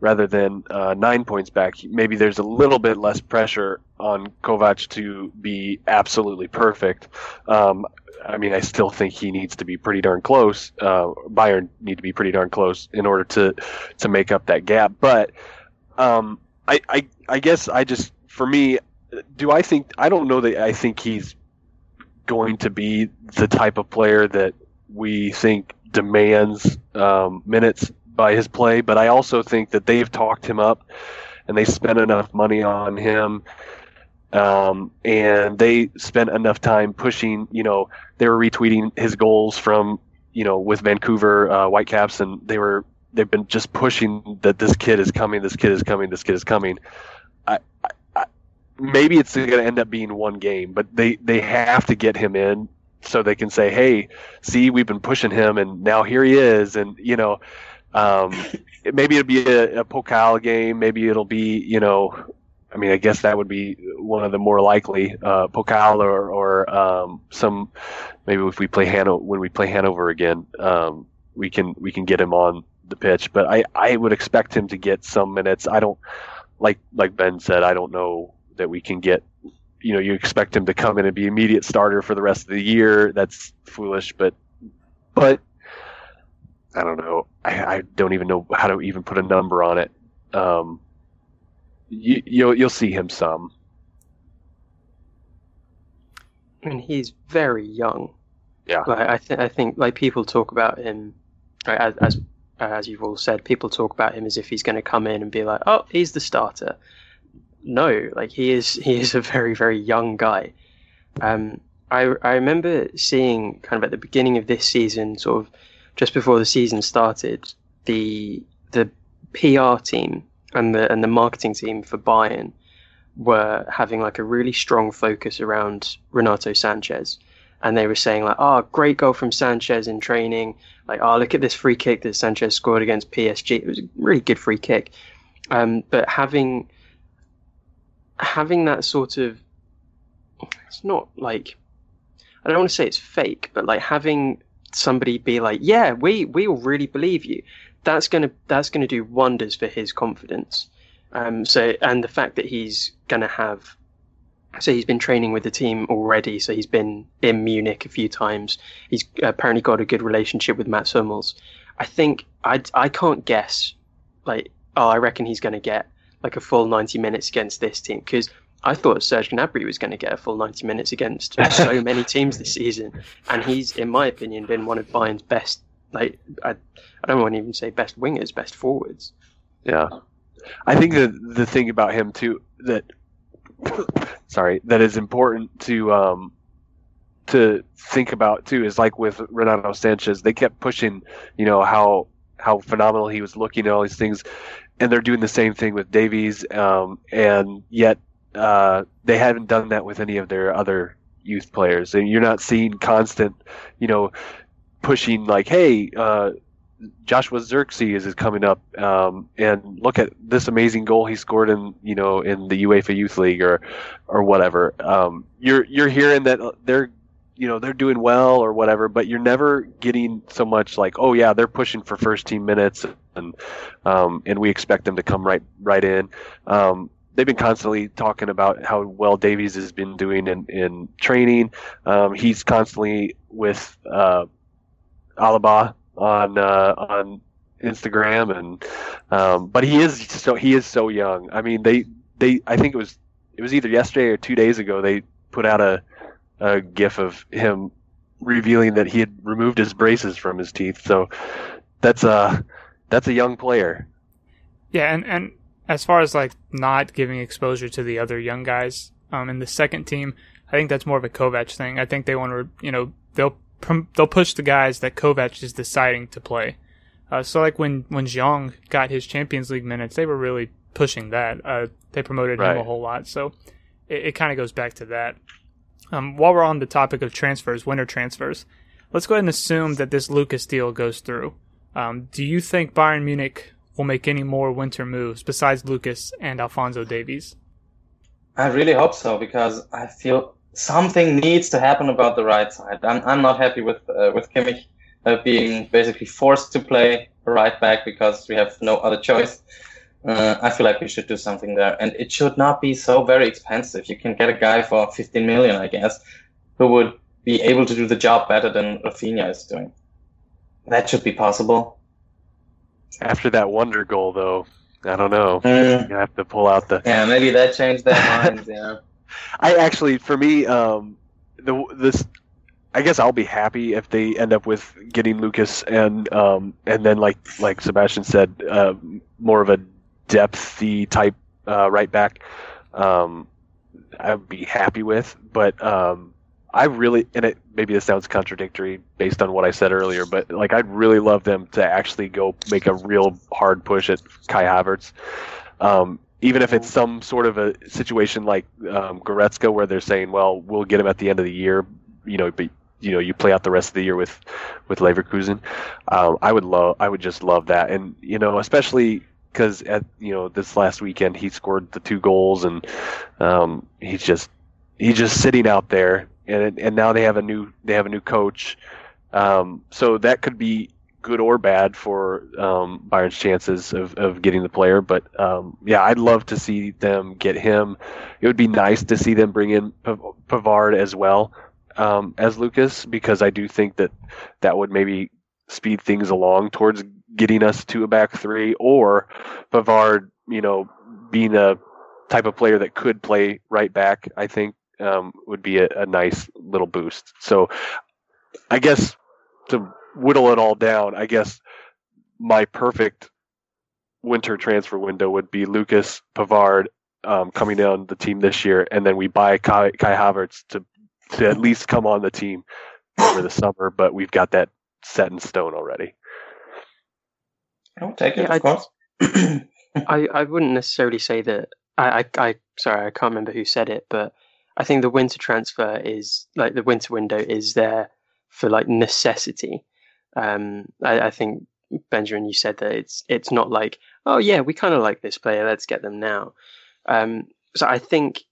rather than uh, nine points back, maybe there's a little bit less pressure on Kovac to be absolutely perfect. Um, I mean, I still think he needs to be pretty darn close. Uh, Bayern need to be pretty darn close in order to, to make up that gap, but... Um, I, I, I guess I just, for me, do I think, I don't know that I think he's going to be the type of player that we think demands um, minutes by his play, but I also think that they've talked him up and they spent enough money on him Um, and they spent enough time pushing, you know, they were retweeting his goals from, you know, with Vancouver uh, Whitecaps, and they were, they've been just pushing that this kid is coming, this kid is coming, this kid is coming. I, I, maybe it's going to end up being one game, but they, they have to get him in so they can say, hey, see, we've been pushing him, and now here he is. And, you know, um, it, maybe it'll be a, a Pokal game. Maybe it'll be, you know, I mean, I guess that would be one of the more likely, uh, Pokal or, or um, some, maybe if we play Hano, when we play Hanover again, um, we can, we can get him on the pitch, but I, I would expect him to get some minutes. I don't, like, like Ben said, I don't know that we can get, you know, you expect him to come in and be immediate starter for the rest of the year. That's foolish, but, but I don't know. I, I don't even know how to even put a number on it. Um, You, you'll you'll see him some. I mean, he's very young. Yeah. Like, I think I think like people talk about him, like, as as as you've all said, people talk about him as if he's going to come in and be like, oh, he's the starter. No, like he is he is a very very young guy. Um, I I remember seeing kind of at the beginning of this season, sort of just before the season started, the the P R team and the and the marketing team for Bayern were having like a really strong focus around Renato Sanches, and they were saying like, oh, great goal from Sanches in training, like, oh, look at this free kick that Sanches scored against P S G. It was a really good free kick, um, but having having that sort of, it's not like, I don't want to say it's fake, but like having somebody be like, yeah, we we all really believe you, that's going to that's going to do wonders for his confidence. Um, so, and the fact that he's going to have, so he's been training with the team already. So he's been in Munich a few times. He's apparently got a good relationship with Mats Hummels. I think I I can't guess like, oh, I reckon he's going to get like a full ninety minutes against this team, because I thought Serge Gnabry was going to get a full ninety minutes against so many teams this season, and he's, in my opinion, been one of Bayern's best. Like, I, I don't want to even say best wingers, best forwards. Yeah, I think the the thing about him too that, sorry, that is important to um to think about too is like with Renato Sanches, they kept pushing, you know, how how phenomenal he was looking at all these things, and they're doing the same thing with Davies, um, and yet uh, they haven't done that with any of their other youth players, and you're not seeing constant, you know, pushing like, hey, uh, Joshua Xerxes is coming up, um, and look at this amazing goal he scored in, you know, in the UEFA Youth League or, or whatever. Um, you're you're hearing that they're, you know, they're doing well or whatever, but you're never getting so much like, oh yeah, they're pushing for first team minutes, and um, and we expect them to come right right in. Um, they've been constantly talking about how well Davies has been doing in in training. Um, he's constantly with. Uh, Alaba on uh, on Instagram, and um, but he is so he is so young. I mean, they they I think it was it was either yesterday or two days ago they put out a a GIF of him revealing that he had removed his braces from his teeth. So that's a that's a young player. Yeah, and and as far as like not giving exposure to the other young guys um, in the second team, I think that's more of a Kovac thing. I think they want to, you know, they'll. They'll push the guys that Kovac is deciding to play. Uh, so, like, when, when Zhang got his Champions League minutes, they were really pushing that. Uh, they promoted right. him a whole lot. So, it, it kind of goes back to that. Um, while we're on the topic of transfers, winter transfers, let's go ahead and assume that this Lucas deal goes through. Um, do you think Bayern Munich will make any more winter moves besides Lucas and Alphonso Davies? I really hope so, because I feel... something needs to happen about the right side. I'm I'm not happy with uh, with Kimmich uh, being basically forced to play right back because we have no other choice. Uh, I feel like we should do something there, and it should not be so very expensive. You can get a guy for fifteen million, I guess, who would be able to do the job better than Rafinha is doing. That should be possible. After that wonder goal, though, I don't know. Mm. You have to pull out the. Yeah, maybe that changed their minds. Yeah. I actually, for me, um, the this, I guess I'll be happy if they end up with getting Lucas and um, and then like like Sebastian said, uh, more of a depthy type uh, right back. Um, I would be happy with. But um, I really, and it maybe this sounds contradictory based on what I said earlier, but like I'd really love them to actually go make a real hard push at Kai Havertz. Um, even if it's some sort of a situation like um, Goretzka, where they're saying, well, we'll get him at the end of the year, you know, but you know, you play out the rest of the year with, with Leverkusen. Um, I would love, I would just love that. And, you know, especially because at, you know, this last weekend he scored the two goals and um, he's just, he's just sitting out there and, and now they have a new, they have a new coach. Um, so that could be good or bad for um, Bayern's chances of, of getting the player. But um, yeah, I'd love to see them get him. It would be nice to see them bring in Pavard as well. Um, as Lucas, because I do think that that would maybe speed things along towards getting us to a back three, or Pavard, you know, being a type of player that could play right back, I think um, would be a, a nice little boost. So I guess to whittle it all down, I guess my perfect winter transfer window would be Lucas, Pavard um, coming down the team this year, and then we buy Kai, Kai Havertz to to at least come on the team over the summer, but we've got that set in stone already. I'll take it, yeah, of course. I, I wouldn't necessarily say that. I, I, I, sorry, I can't remember who said it, but I think the winter transfer is like the winter window is there for like necessity. Um, I, I think Benjamin, you said that it's it's not like, oh yeah, we kind of like this player, let's get them now. Um, so I think.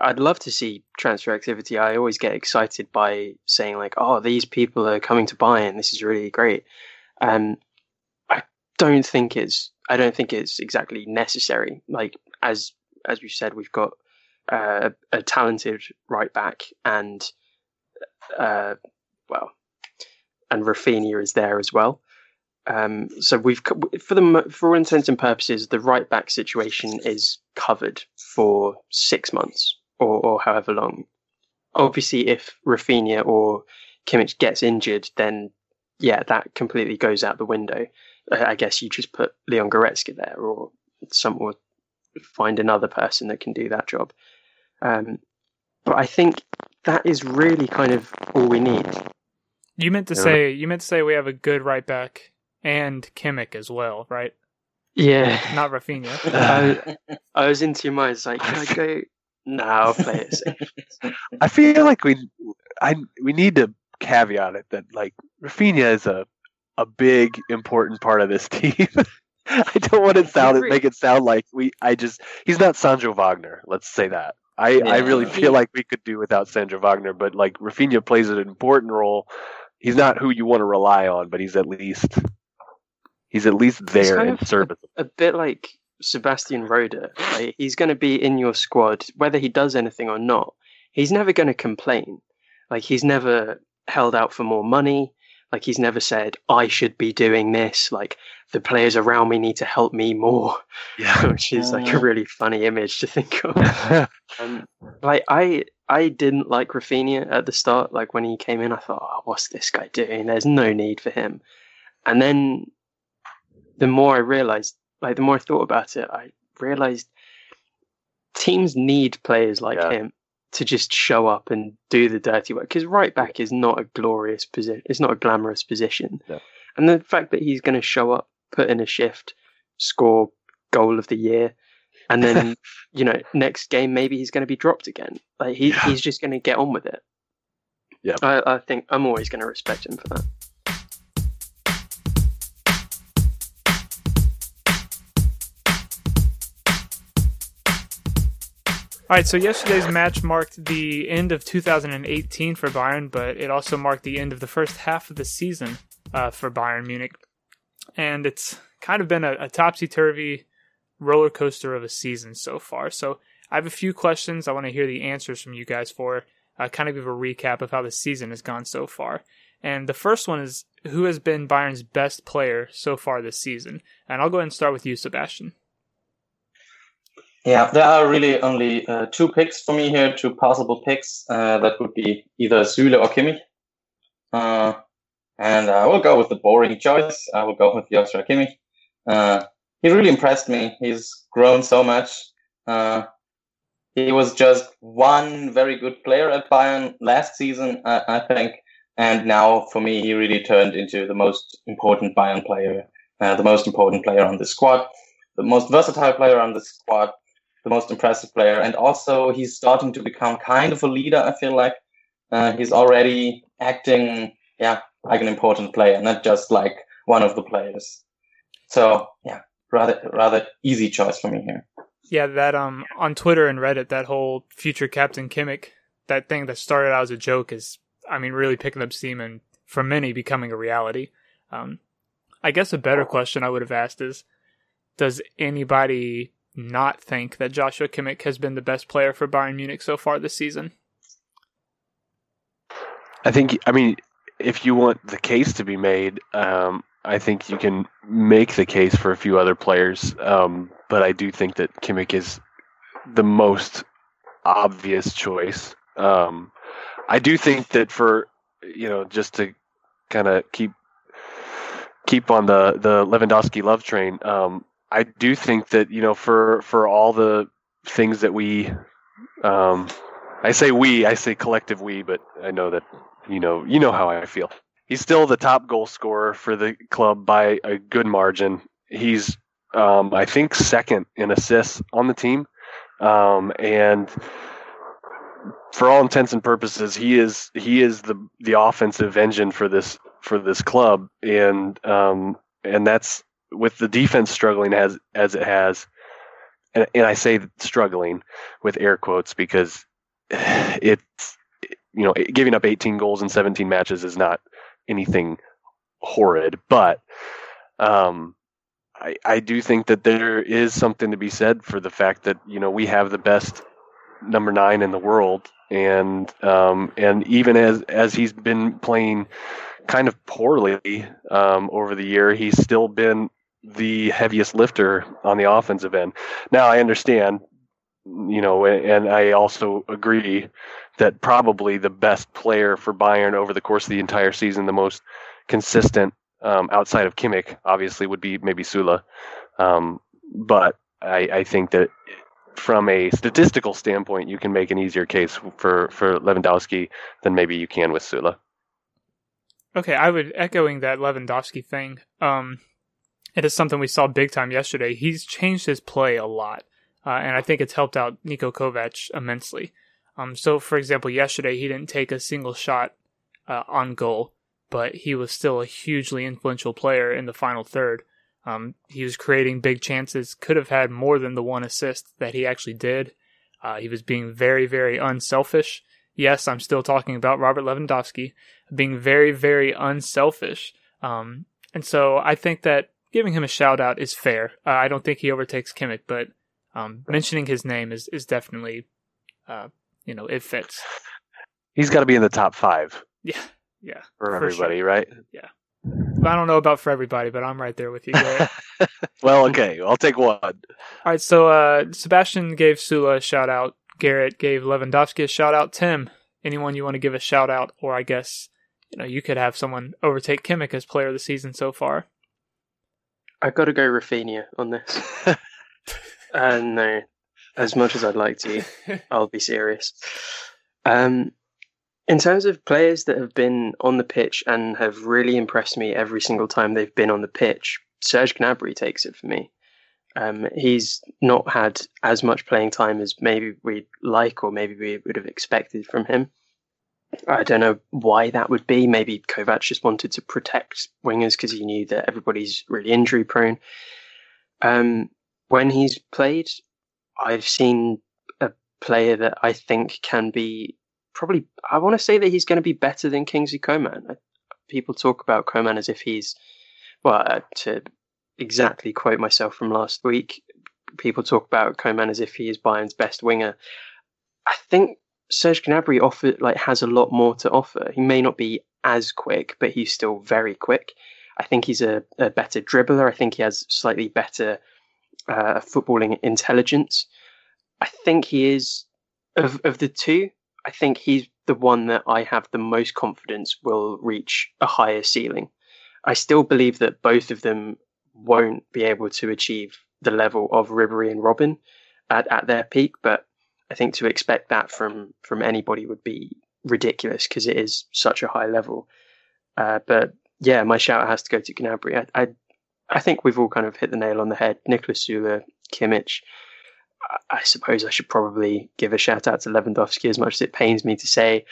I'd love to see transfer activity. I always get excited by saying like, oh, these people are coming to Bayern. This is really great. Um, I don't think it's, I don't think it's exactly necessary. Like as, as we said, we've got uh, a talented right back and, uh, well, and Rafinha is there as well. Um, so we've, for the, for all intents and purposes, the right back situation is covered for six months or, or however long. Obviously, if Rafinha or Kimmich gets injured, then yeah, that completely goes out the window. I guess you just put Leon Goretzka there, or some, or find another person that can do that job. Um, but I think that is really kind of all we need. You meant to say you meant to say we have a good right back. And Kimmich as well, right? Yeah. Not Rafinha. I, I was in two minds, like, can I go? No, I'll play it safe. I feel like we I, we need to caveat it that, like, Rafinha is a, a big, important part of this team. I don't want to sound it, make it sound like we, I just, he's not Sandro Wagner, let's say that. I, yeah, I really feel like we could do without Sandro Wagner, but, like, Rafinha plays an important role. He's not who you want to rely on, but he's at least... He's at least there in service. A, a bit like Sebastian Roda. Right? He's going to be in your squad, whether he does anything or not. He's never going to complain. Like, he's never held out for more money. Like, he's never said, I should be doing this. Like, the players around me need to help me more. Yeah. Which is, like, a really funny image to think of. um, like, I... I didn't like Rafinha at the start. Like when he came in, I thought, oh, what's this guy doing? There's no need for him. And then the more I realized, like the more I thought about it, I realized teams need players like yeah. him to just show up and do the dirty work. Because right back is not a glorious position. It's not a glamorous position. Yeah. And the fact that he's going to show up, put in a shift, score goal of the year, and then, you know, next game, maybe he's going to be dropped again. Like he, yeah. He's just going to get on with it. Yeah, I, I think I'm always going to respect him for that. All right, so yesterday's match marked the end of two thousand eighteen for Bayern, but it also marked the end of the first half of the season uh, for Bayern Munich. And it's kind of been a, a topsy-turvy roller coaster of a season so far. So I have a few questions I want to hear the answers from you guys for, uh, kind of give a recap of how the season has gone so far. And the first one is, who has been Bayern's best player so far this season? And I'll go ahead and start with you, Sebastian. Yeah, there are really only uh, two picks for me here, two possible picks. Uh, that would be either Süle or Kimmich. Uh, and I will go with the boring choice. I will go with Joshua Kimmich. Uh, He really impressed me. He's grown so much. Uh, He was just one very good player at Bayern last season, uh, I think. And now, for me, he really turned into the most important Bayern player, uh, the most important player on the squad, the most versatile player on the squad, the most impressive player. And also, he's starting to become kind of a leader, I feel like. Uh, he's already acting, yeah, like an important player, not just like one of the players. So, yeah, rather rather easy choice for me here. Yeah, that um on Twitter and Reddit, that whole future captain Kimmich, that thing that started out as a joke is, I mean, really picking up steam and for many becoming a reality. Um, I guess a better question I would have asked is, does anybody not think that Joshua Kimmich has been the best player for Bayern Munich so far this season? I think, I mean, if you want the case to be made, um, I think you can make the case for a few other players, um, but I do think that Kimmich is the most obvious choice. Um, I do think that for, you know, just to kind of keep keep on the, the Lewandowski love train, um, I do think that, you know, for, for all the things that we, um, I say we, I say collective we, but I know that, you know, you know how I feel. He's still the top goal scorer for the club by a good margin. He's, um, I think, second in assists on the team. Um, and for all intents and purposes, he is he is the the offensive engine for this for this club. And um, and that's with the defense struggling as as it has. And, and I say struggling with air quotes because it's, you know, giving up eighteen goals in seventeen matches is not anything horrid, but um, I, I do think that there is something to be said for the fact that, you know, we have the best number nine in the world, and um, and even as as he's been playing kind of poorly um, over the year, he's still been the heaviest lifter on the offensive end. Now I understand, you know, and I also agree that probably the best player for Bayern over the course of the entire season, the most consistent um, outside of Kimmich, obviously, would be maybe Süle. Um, but I, I think that from a statistical standpoint, you can make an easier case for, for Lewandowski than maybe you can with Süle. Okay, I would, echoing that Lewandowski thing, um, it is something we saw big time yesterday. He's changed his play a lot, uh, and I think it's helped out Niko Kovac immensely. Um, so, for example, yesterday he didn't take a single shot uh, on goal, but he was still a hugely influential player in the final third. Um, he was creating big chances, could have had more than the one assist that he actually did. Uh, he was being very, very unselfish. Yes, I'm still talking about Robert Lewandowski, being very, very unselfish. Um, and so I think that giving him a shout-out is fair. Uh, I don't think he overtakes Kimmich, but um, mentioning his name is, is definitely... Uh, You know, it fits. He's got to be in the top five. Yeah, yeah. For everybody, for sure. Right? Yeah. I don't know about for everybody, but I'm right there with you. Well, okay. I'll take one. All right, so uh, Sebastian gave Süle a shout-out. Garrett gave Lewandowski a shout-out. Tim, anyone you want to give a shout-out? Or I guess, you know, you could have someone overtake Kimmich as player of the season so far. I've got to go Rafinha on this. uh, no. As much as I'd like to, I'll be serious. Um, in terms of players that have been on the pitch and have really impressed me every single time they've been on the pitch, Serge Gnabry takes it for me. Um, he's not had as much playing time as maybe we'd like or maybe we would have expected from him. I don't know why that would be. Maybe Kovac just wanted to protect wingers because he knew that everybody's really injury prone. Um, when he's played... I've seen a player that I think can be probably, I want to say that he's going to be better than Kingsley Coman. People talk about Coman as if he's, well, to exactly quote myself from last week, people talk about Coman as if he is Bayern's best winger. I think Serge Gnabry offer, like, has a lot more to offer. He may not be as quick, but he's still very quick. I think he's a, a better dribbler. I think he has slightly better Uh, footballing intelligence. I think he is of of the two. I think he's the one that I have the most confidence will reach a higher ceiling. I still believe that both of them won't be able to achieve the level of Ribéry and Robin at, at their peak, but I think to expect that from from anybody would be ridiculous because it is such a high level. Uh, but yeah, my shout has to go to Gnabry. I, I I think we've all kind of hit the nail on the head. Niklas Süle, Kimmich. I, I suppose I should probably give a shout out to Lewandowski, as much as it pains me to say.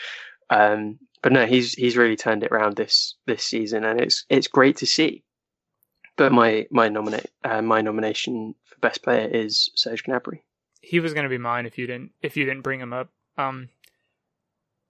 Um, but no, he's he's really turned it around this this season, and it's it's great to see. But my my nominate uh, my nomination for best player is Serge Gnabry. He was going to be mine if you didn't if you didn't bring him up. Um,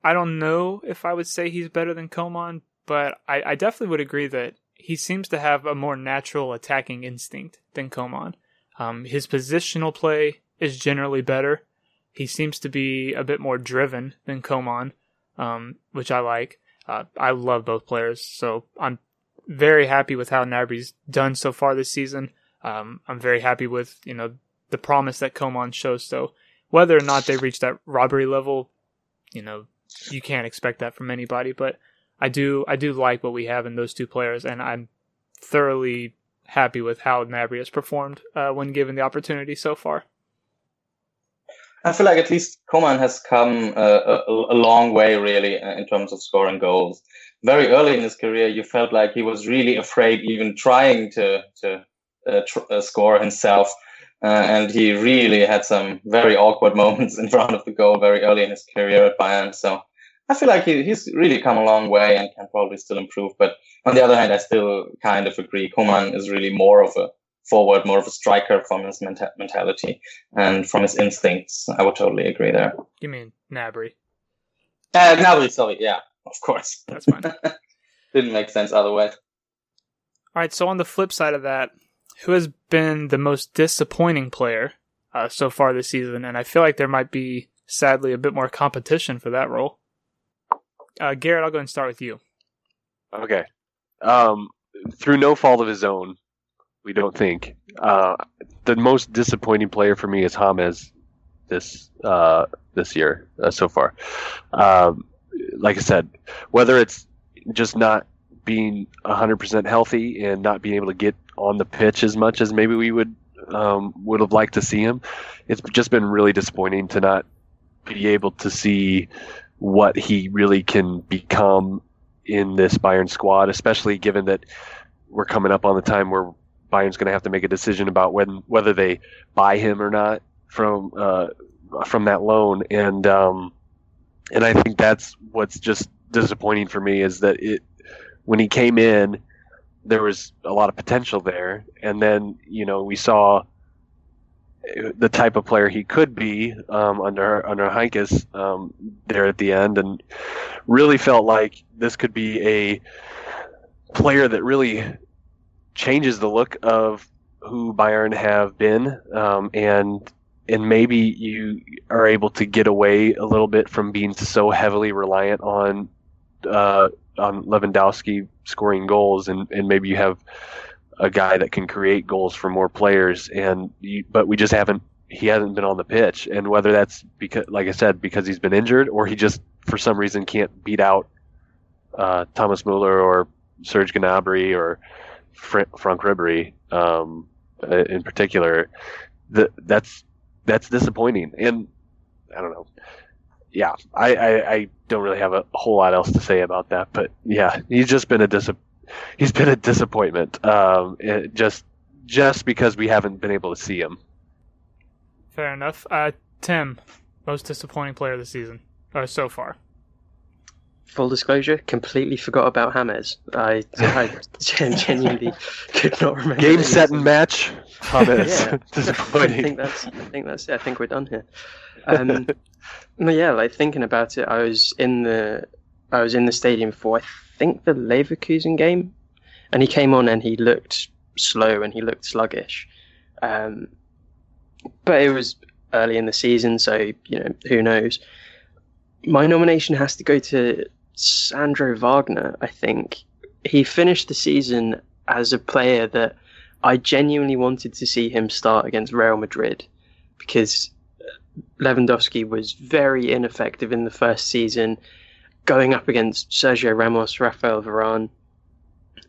I don't know if I would say he's better than Coman, but I, I definitely would agree that he seems to have a more natural attacking instinct than Coman. Um, his positional play is generally better. He seems to be a bit more driven than Coman, um, which I like. Uh, I love both players, so I'm very happy with how Gnabry's done so far this season. Um, I'm very happy with, you know, the promise that Coman shows. So whether or not they reach that robbery level, you know, you can't expect that from anybody. But I do, I do like what we have in those two players, and I'm thoroughly happy with how Gnabry has performed uh, when given the opportunity so far. I feel like at least Coman has come uh, a, a long way, really, in terms of scoring goals. Very early in his career, you felt like he was really afraid, even trying to to uh, tr- uh, score himself. Uh, and he really had some very awkward moments in front of the goal very early in his career at Bayern. So I feel like he, he's really come a long way and can probably still improve. But on the other hand, I still kind of agree. Coman is really more of a forward, more of a striker from his menta- mentality and from his instincts. I would totally agree there. You mean Gnabry? Uh, Gnabry, sorry. Yeah, of course. That's fine. Didn't make sense otherwise. All right, so on the flip side of that, who has been the most disappointing player uh, so far this season? And I feel like there might be, sadly, a bit more competition for that role. Uh, Garrett, I'll go and start with you. Okay. Um, through no fault of his own, we don't think. Uh, the most disappointing player for me is James this uh, this year uh, so far. Um, like I said, whether it's just not being one hundred percent healthy and not being able to get on the pitch as much as maybe we would um, would have liked to see him, it's just been really disappointing to not be able to see what he really can become in this Bayern squad, especially given that we're coming up on the time where Bayern's going to have to make a decision about when whether they buy him or not from uh, from that loan. And um, and I think that's what's just disappointing for me, is that it when he came in, there was a lot of potential there. And then, you know, we saw the type of player he could be um, under under Heynckes um, there at the end, and really felt like this could be a player that really changes the look of who Bayern have been. Um, and and maybe you are able to get away a little bit from being so heavily reliant on uh, on Lewandowski scoring goals, and, and maybe you have a guy that can create goals for more players, and you, but we just haven't he hasn't been on the pitch, and whether that's because, like I said, because he's been injured, or he just for some reason can't beat out uh, Thomas Müller or Serge Gnabry or Fr- Franck Ribéry um, in particular, the, that's that's disappointing. And I don't know. Yeah, I, I, I don't really have a whole lot else to say about that, but yeah, he's just been a dis- he's been a disappointment. Um, it just just because we haven't been able to see him. Fair enough. Uh, Tim, most disappointing player of the season or so far. Full disclosure, completely forgot about James. I, I genuinely could not remember. Game, set, and match. James. Yeah. Disappointing. I think that's. I think that's it. I think we're done here. Um, no, yeah. Like thinking about it, I was in the. I was in the stadium for I think the Leverkusen game, and he came on and he looked slow and he looked sluggish, um, but it was early in the season, so you know who knows. My nomination has to go to Sandro Wagner, I think. He finished the season as a player that I genuinely wanted to see him start against Real Madrid, because Lewandowski was very ineffective in the first season, going up against Sergio Ramos, Rafael Varane.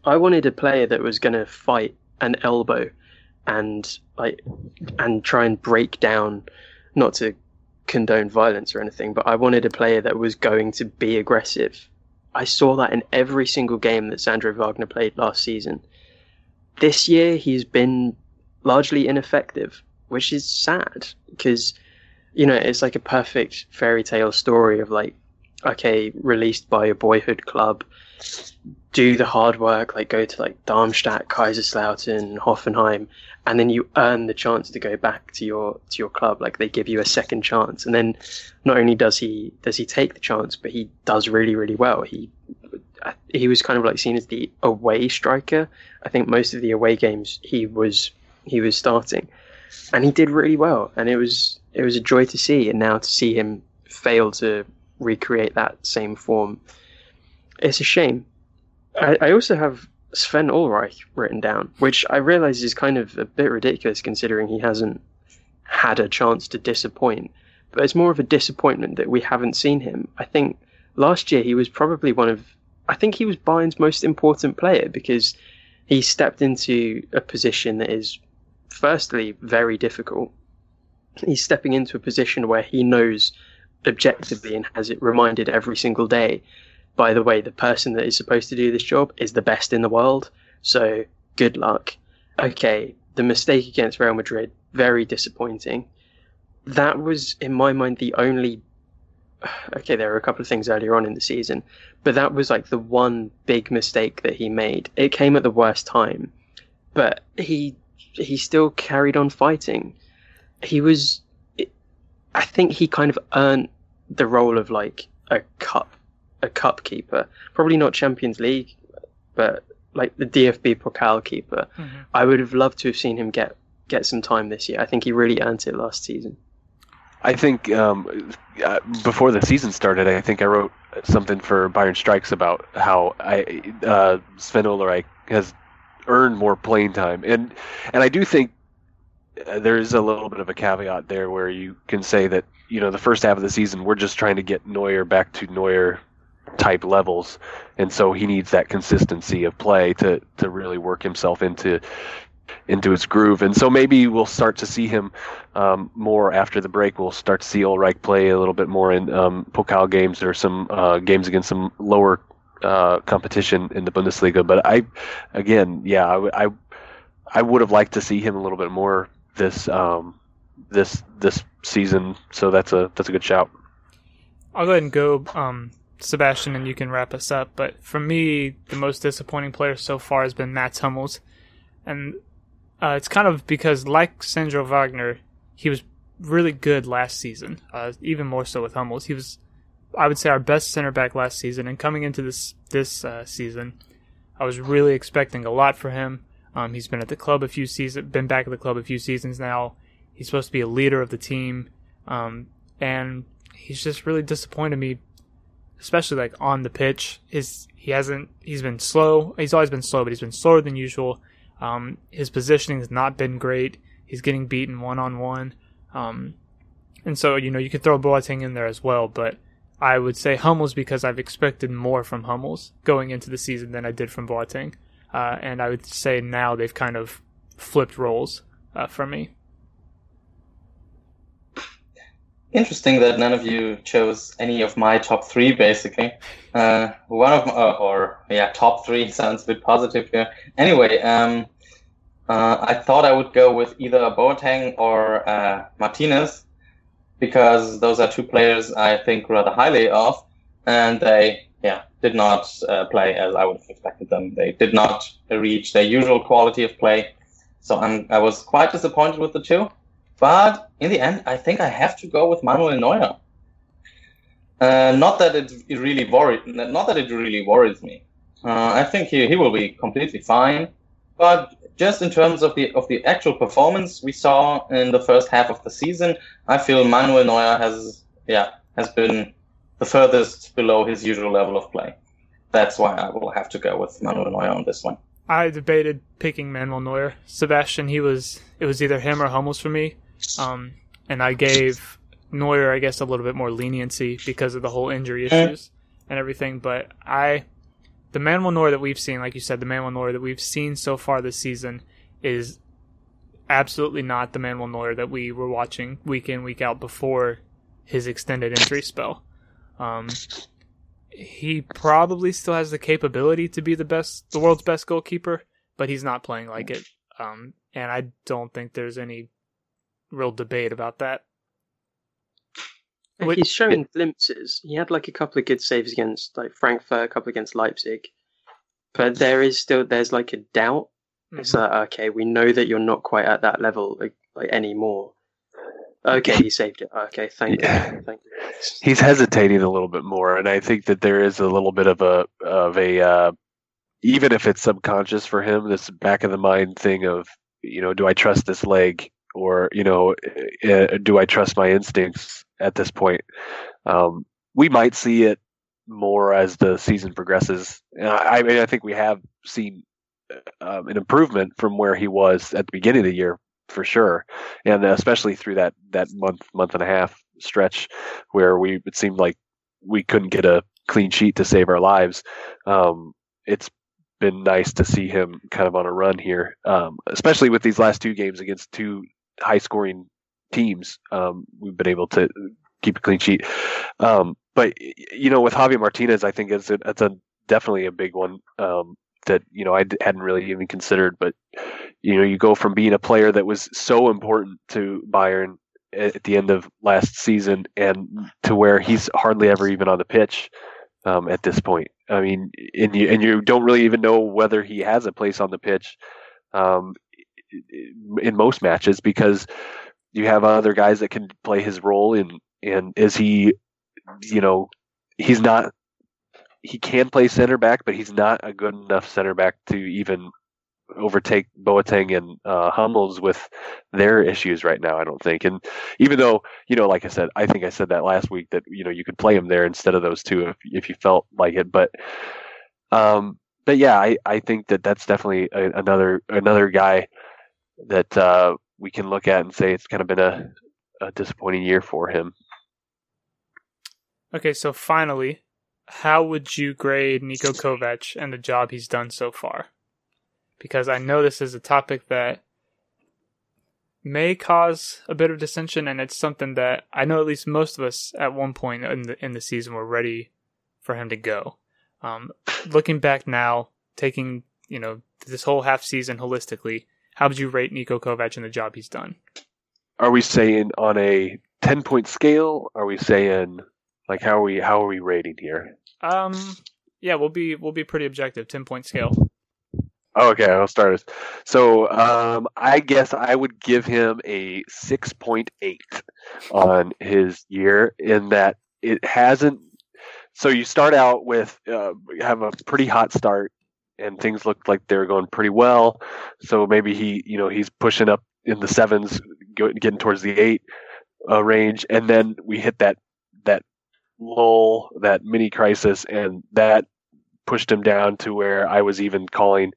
I wanted a player that was going to fight an elbow and like and try and break down, not to condone violence or anything, but I wanted a player that was going to be aggressive. I saw that in every single game that Sandro Wagner played last season. This year, he's been largely ineffective, which is sad because, you know, it's like a perfect fairy tale story of like, okay, released by a boyhood club, do the hard work, like go to like Darmstadt, Kaiserslautern, Hoffenheim, and then you earn the chance to go back to your to your club. Like they give you a second chance, and then not only does he does he take the chance, but he does really really well. He he was kind of like seen as the away striker. I think most of the away games he was he was starting, and he did really well. And it was it was a joy to see. And now to see him fail to recreate that same form, it's a shame. I, I also have Sven Ulreich written down, which I realise is kind of a bit ridiculous considering he hasn't had a chance to disappoint. But it's more of a disappointment that we haven't seen him. I think last year he was probably one of... I think he was Bayern's most important player because he stepped into a position that is, firstly, very difficult. He's stepping into a position where he knows objectively and has it reminded every single day, by the way, the person that is supposed to do this job is the best in the world, so good luck. Okay, the mistake against Real Madrid, very disappointing. That was, in my mind, the only... Okay, there were a couple of things earlier on in the season, but that was like the one big mistake that he made. It came at the worst time, but he he still carried on fighting. He was... I think he kind of earned the role of like a cup a cup keeper, probably not Champions League, but like the D F B Pokal keeper. Mm-hmm. I would have loved to have seen him get, get some time this year. I think he really earned it last season. I think um, uh, before the season started, I think I wrote something for Bayern Strikes about how I uh, Sven Ulreich has earned more playing time. And, and I do think there is a little bit of a caveat there where you can say that, you know, the first half of the season, we're just trying to get Neuer back to Neuer type levels, and so he needs that consistency of play to to really work himself into into his groove. And so maybe we'll start to see him um more after the break. We'll start to see Ulreich play a little bit more in um Pokal games or some uh games against some lower uh competition in the Bundesliga. But I again yeah I I, I would have liked to see him a little bit more this um this this season, so that's a that's a good shout. I'll go ahead and go um Sebastian, and you can wrap us up. But for me, the most disappointing player so far has been Mats Hummels, and uh, it's kind of because, like Sandro Wagner, he was really good last season. Uh, even more so with Hummels, he was, I would say, our best center back last season. And coming into this this uh, season, I was really expecting a lot for him. Um, he's been at the club a few seasons, been back at the club a few seasons now. He's supposed to be a leader of the team, um, and he's just really disappointed me. Especially like on the pitch, his he hasn't he's been slow. He's always been slow, but he's been slower than usual. Um, his positioning has not been great. He's getting beaten one on one, and so you know you could throw Boateng in there as well. But I would say Hummels because I've expected more from Hummels going into the season than I did from Boateng, uh, and I would say now they've kind of flipped roles uh, for me. Interesting that none of you chose any of my top three, basically. Uh, one of my, or, or, yeah, top three sounds a bit positive here. Anyway, um, uh, I thought I would go with either Boateng or uh, Martinez, because those are two players I think rather highly of, and they, yeah, did not uh, play as I would have expected them. They did not reach their usual quality of play, so I'm, I was quite disappointed with the two. But in the end, I think I have to go with Manuel Neuer. Uh, not that it, it really worried, not that it really worries me. Uh, I think he, he will be completely fine. But just in terms of the of the actual performance we saw in the first half of the season, I feel Manuel Neuer has yeah has been the furthest below his usual level of play. That's why I will have to go with Manuel Neuer on this one. I debated picking Manuel Neuer. Sebastian, he was it was either him or Hummels for me. Um, and I gave Neuer, I guess, a little bit more leniency because of the whole injury issues and everything. But I, the Manuel Neuer that we've seen, like you said, the Manuel Neuer that we've seen so far this season is absolutely not the Manuel Neuer that we were watching week in, week out before his extended injury spell. Um, he probably still has the capability to be the best, the world's best goalkeeper, but he's not playing like it. Um, and I don't think there's any real debate about that. He's shown glimpses. He had like a couple of good saves against like Frankfurt, a couple against Leipzig, but there is still there's like a doubt. Mm-hmm. It's like, okay, we know that you're not quite at that level like, like anymore. Okay, he saved it. Okay, thank yeah. you. Thank you. He's hesitating a little bit more, and I think that there is a little bit of a of a uh, even if it's subconscious for him, this back of the mind thing of, you know, do I trust this leg? Or, you know, uh, do I trust my instincts at this point? Um, we might see it more as the season progresses. And I, I mean, I think we have seen um, an improvement from where he was at the beginning of the year, for sure. And especially through that, that month, month and a half stretch where we it seemed like we couldn't get a clean sheet to save our lives. Um, it's been nice to see him kind of on a run here, um, especially with these last two games against two high-scoring teams. Um, we've been able to keep a clean sheet, um, but you know, with Javi Martinez, I think it's a, it's a definitely a big one um, that you know I d- hadn't really even considered. But you know, you go from being a player that was so important to Bayern at the end of last season, and to where he's hardly ever even on the pitch um, at this point. I mean, and you and you don't really even know whether he has a place on the pitch um, in most matches, because you have other guys that can play his role, and and is he, you know, he's not, he can play center back, but he's not a good enough center back to even overtake Boateng and uh, Hummels with their issues right now, I don't think. And even though, you know, like I said, I think I said that last week that, you know, you could play him there instead of those two if if you felt like it. But, um, but yeah, I, I think that that's definitely a, another another guy that uh, we can look at and say it's kind of been a, a disappointing year for him. Okay, so finally, how would you grade Niko Kovac and the job he's done so far? Because I know this is a topic that may cause a bit of dissension, and it's something that I know at least most of us at one point in the in the season were ready for him to go. Um, looking back now, taking you know this whole half season holistically, how would you rate Niko Kovac and the job he's done? Are we saying on a ten point scale? Are we saying like how are we how are we rating here? Um, yeah, we'll be we'll be pretty objective. Ten point scale. Okay, I'll start us. So um, I guess I would give him a six point eight on his year, in that it hasn't. So you start out with uh, have a pretty hot start, and things looked like they were going pretty well. So maybe he, you know, he's pushing up in the sevens, getting towards the eight uh, range, and then we hit that that lull, that mini crisis, and that pushed him down to where I was even calling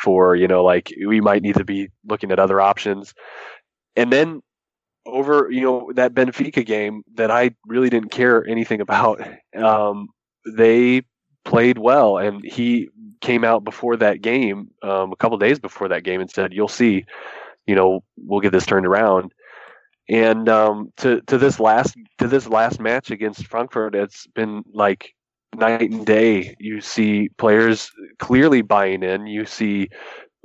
for, you know, like we might need to be looking at other options. And then over, you know, that Benfica game that I really didn't care anything about, um, they played well. And he came out before that game, um, a couple days before that game, and said, you'll see, you know, we'll get this turned around. And um, to, to this last, to this last match against Frankfurt, it's been like night and day. You see players clearly buying in. You see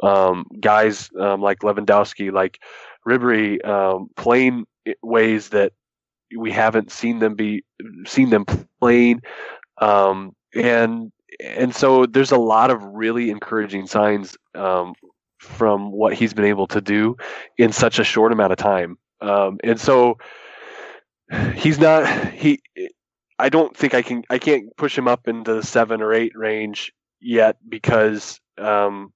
um, guys um, like Lewandowski, like Ribéry, um, playing ways that we haven't seen them be seen them playing, um, and and so there's a lot of really encouraging signs um, from what he's been able to do in such a short amount of time, um, and so he's not he. I don't think I can. I can't push him up into the seven or eight range yet, because um,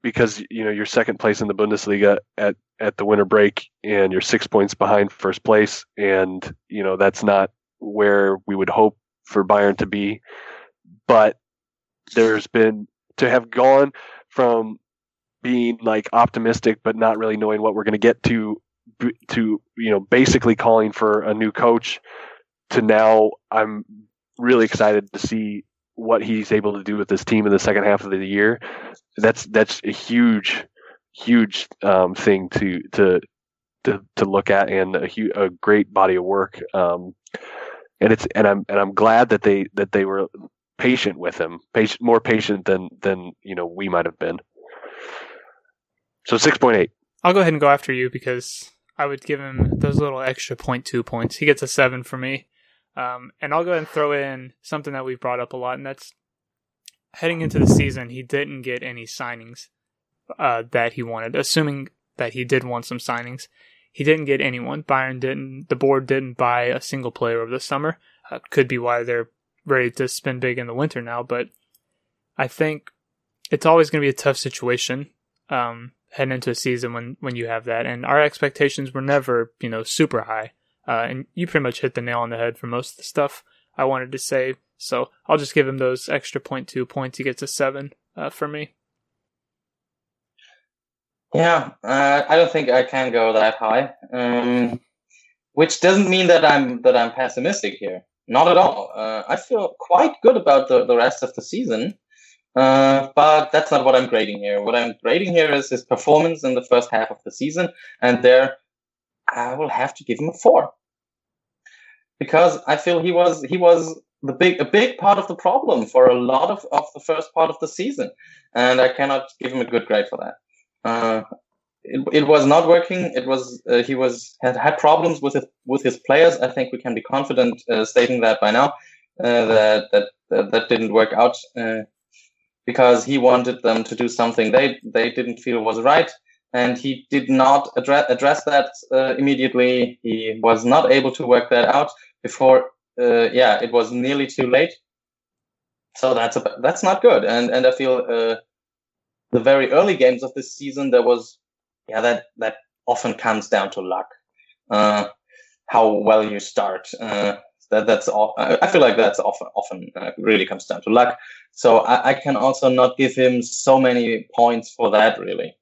because you know you're second place in the Bundesliga at, at the winter break, and you're six points behind first place, and you know that's not where we would hope for Bayern to be. But there's been to have gone from being like optimistic but not really knowing what we're going to get to to you know basically calling for a new coach, to now I'm really excited to see what he's able to do with this team in the second half of the year. That's that's a huge, huge um, thing to to to, to look at, and a, huge, a great body of work. Um, and it's and I'm and I'm glad that they that they were patient with him, patient more patient than than you know we might have been. So six point eight. I'll go ahead and go after you because I would give him those little extra zero point two points. He gets a seven for me. Um, and I'll go ahead and throw in something that we've brought up a lot, and that's heading into the season, he didn't get any signings uh, that he wanted. Assuming that he did want some signings, he didn't get anyone. Bayern didn't, the board didn't buy a single player over the summer. Uh, could be why they're ready to spend big in the winter now, but I think it's always going to be a tough situation um, heading into a season when, when you have that. And our expectations were never, you know, super high. Uh, and you pretty much hit the nail on the head for most of the stuff I wanted to say. So I'll just give him those extra zero point two points. He gets a seven uh, for me. Yeah, uh, I don't think I can go that high, um, which doesn't mean that I'm that I'm pessimistic here. Not at all. Uh, I feel quite good about the, the rest of the season, uh, but that's not what I'm grading here. What I'm grading here is his performance in the first half of the season, and there I will have to give him a four. Because I feel he was he was the big a big part of the problem for a lot of, of the first part of the season. And I cannot give him a good grade for that. Uh, it, it was not working. It was uh, he was had had problems with his, with his players. I think we can be confident uh, stating that by now. Uh, that, that that that didn't work out uh, because he wanted them to do something they they didn't feel was right. And he did not address, address that uh, immediately. He was not able to work that out before. Uh, yeah, it was nearly too late. So that's a, that's not good. And and I feel uh, the very early games of this season there was yeah that that often comes down to luck, uh, how well you start. Uh, that that's all. I feel like that's often often uh, really comes down to luck. So I, I can also not give him so many points for that really.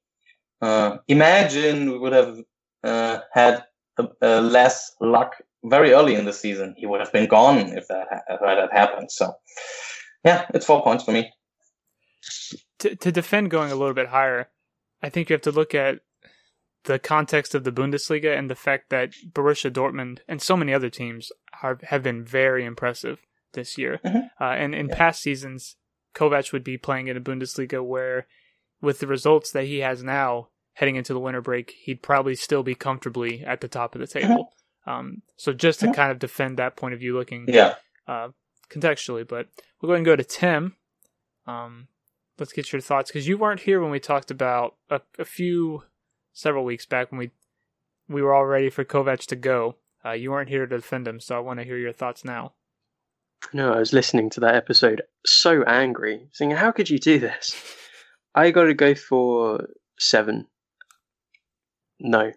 Uh, imagine we would have uh, had a, a less luck very early in the season. He would have been gone if that, ha- if that had happened. So, yeah, it's four points for me. To, to defend going a little bit higher, I think you have to look at the context of the Bundesliga and the fact that Borussia Dortmund and so many other teams are, have been very impressive this year. Mm-hmm. Uh, and in yeah. past seasons, Kovac would be playing in a Bundesliga where with the results that he has now, heading into the winter break, he'd probably still be comfortably at the top of the table. Um, so just to kind of defend that point of view looking yeah. uh, contextually, but we'll go ahead and go to Tim. Um, let's get your thoughts, because you weren't here when we talked about a, a few, several weeks back when we we were all ready for Kovac to go. Uh, you weren't here to defend him, so I want to hear your thoughts now. No, I was listening to that episode so angry, saying, how could you do this? I got to go for seven. No,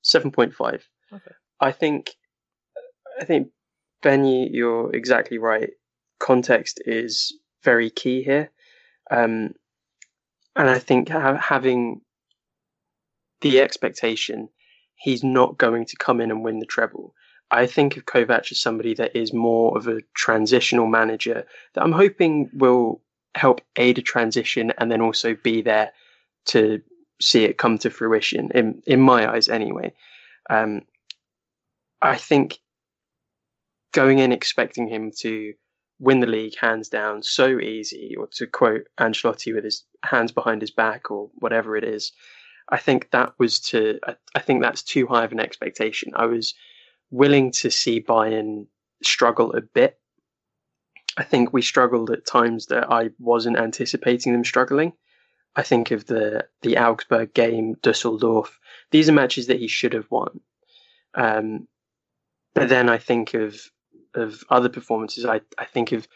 seven point five. Okay. I think, I think, Benny, you're exactly right. Context is very key here. Um, and I think ha- having the expectation he's not going to come in and win the treble. I think of Kovac as somebody that is more of a transitional manager that I'm hoping will help aid a transition and then also be there to see it come to fruition in in my eyes anyway. Um, I think going in expecting him to win the league hands down so easy, or to quote Ancelotti with his hands behind his back or whatever it is, I think that was to, I, I think that's too high of an expectation. I was willing to see Bayern struggle a bit. I think we struggled at times that I wasn't anticipating them struggling. I think of the, the Augsburg game, Düsseldorf. These are matches that he should have won. Um, but then I think of of other performances. I, I think of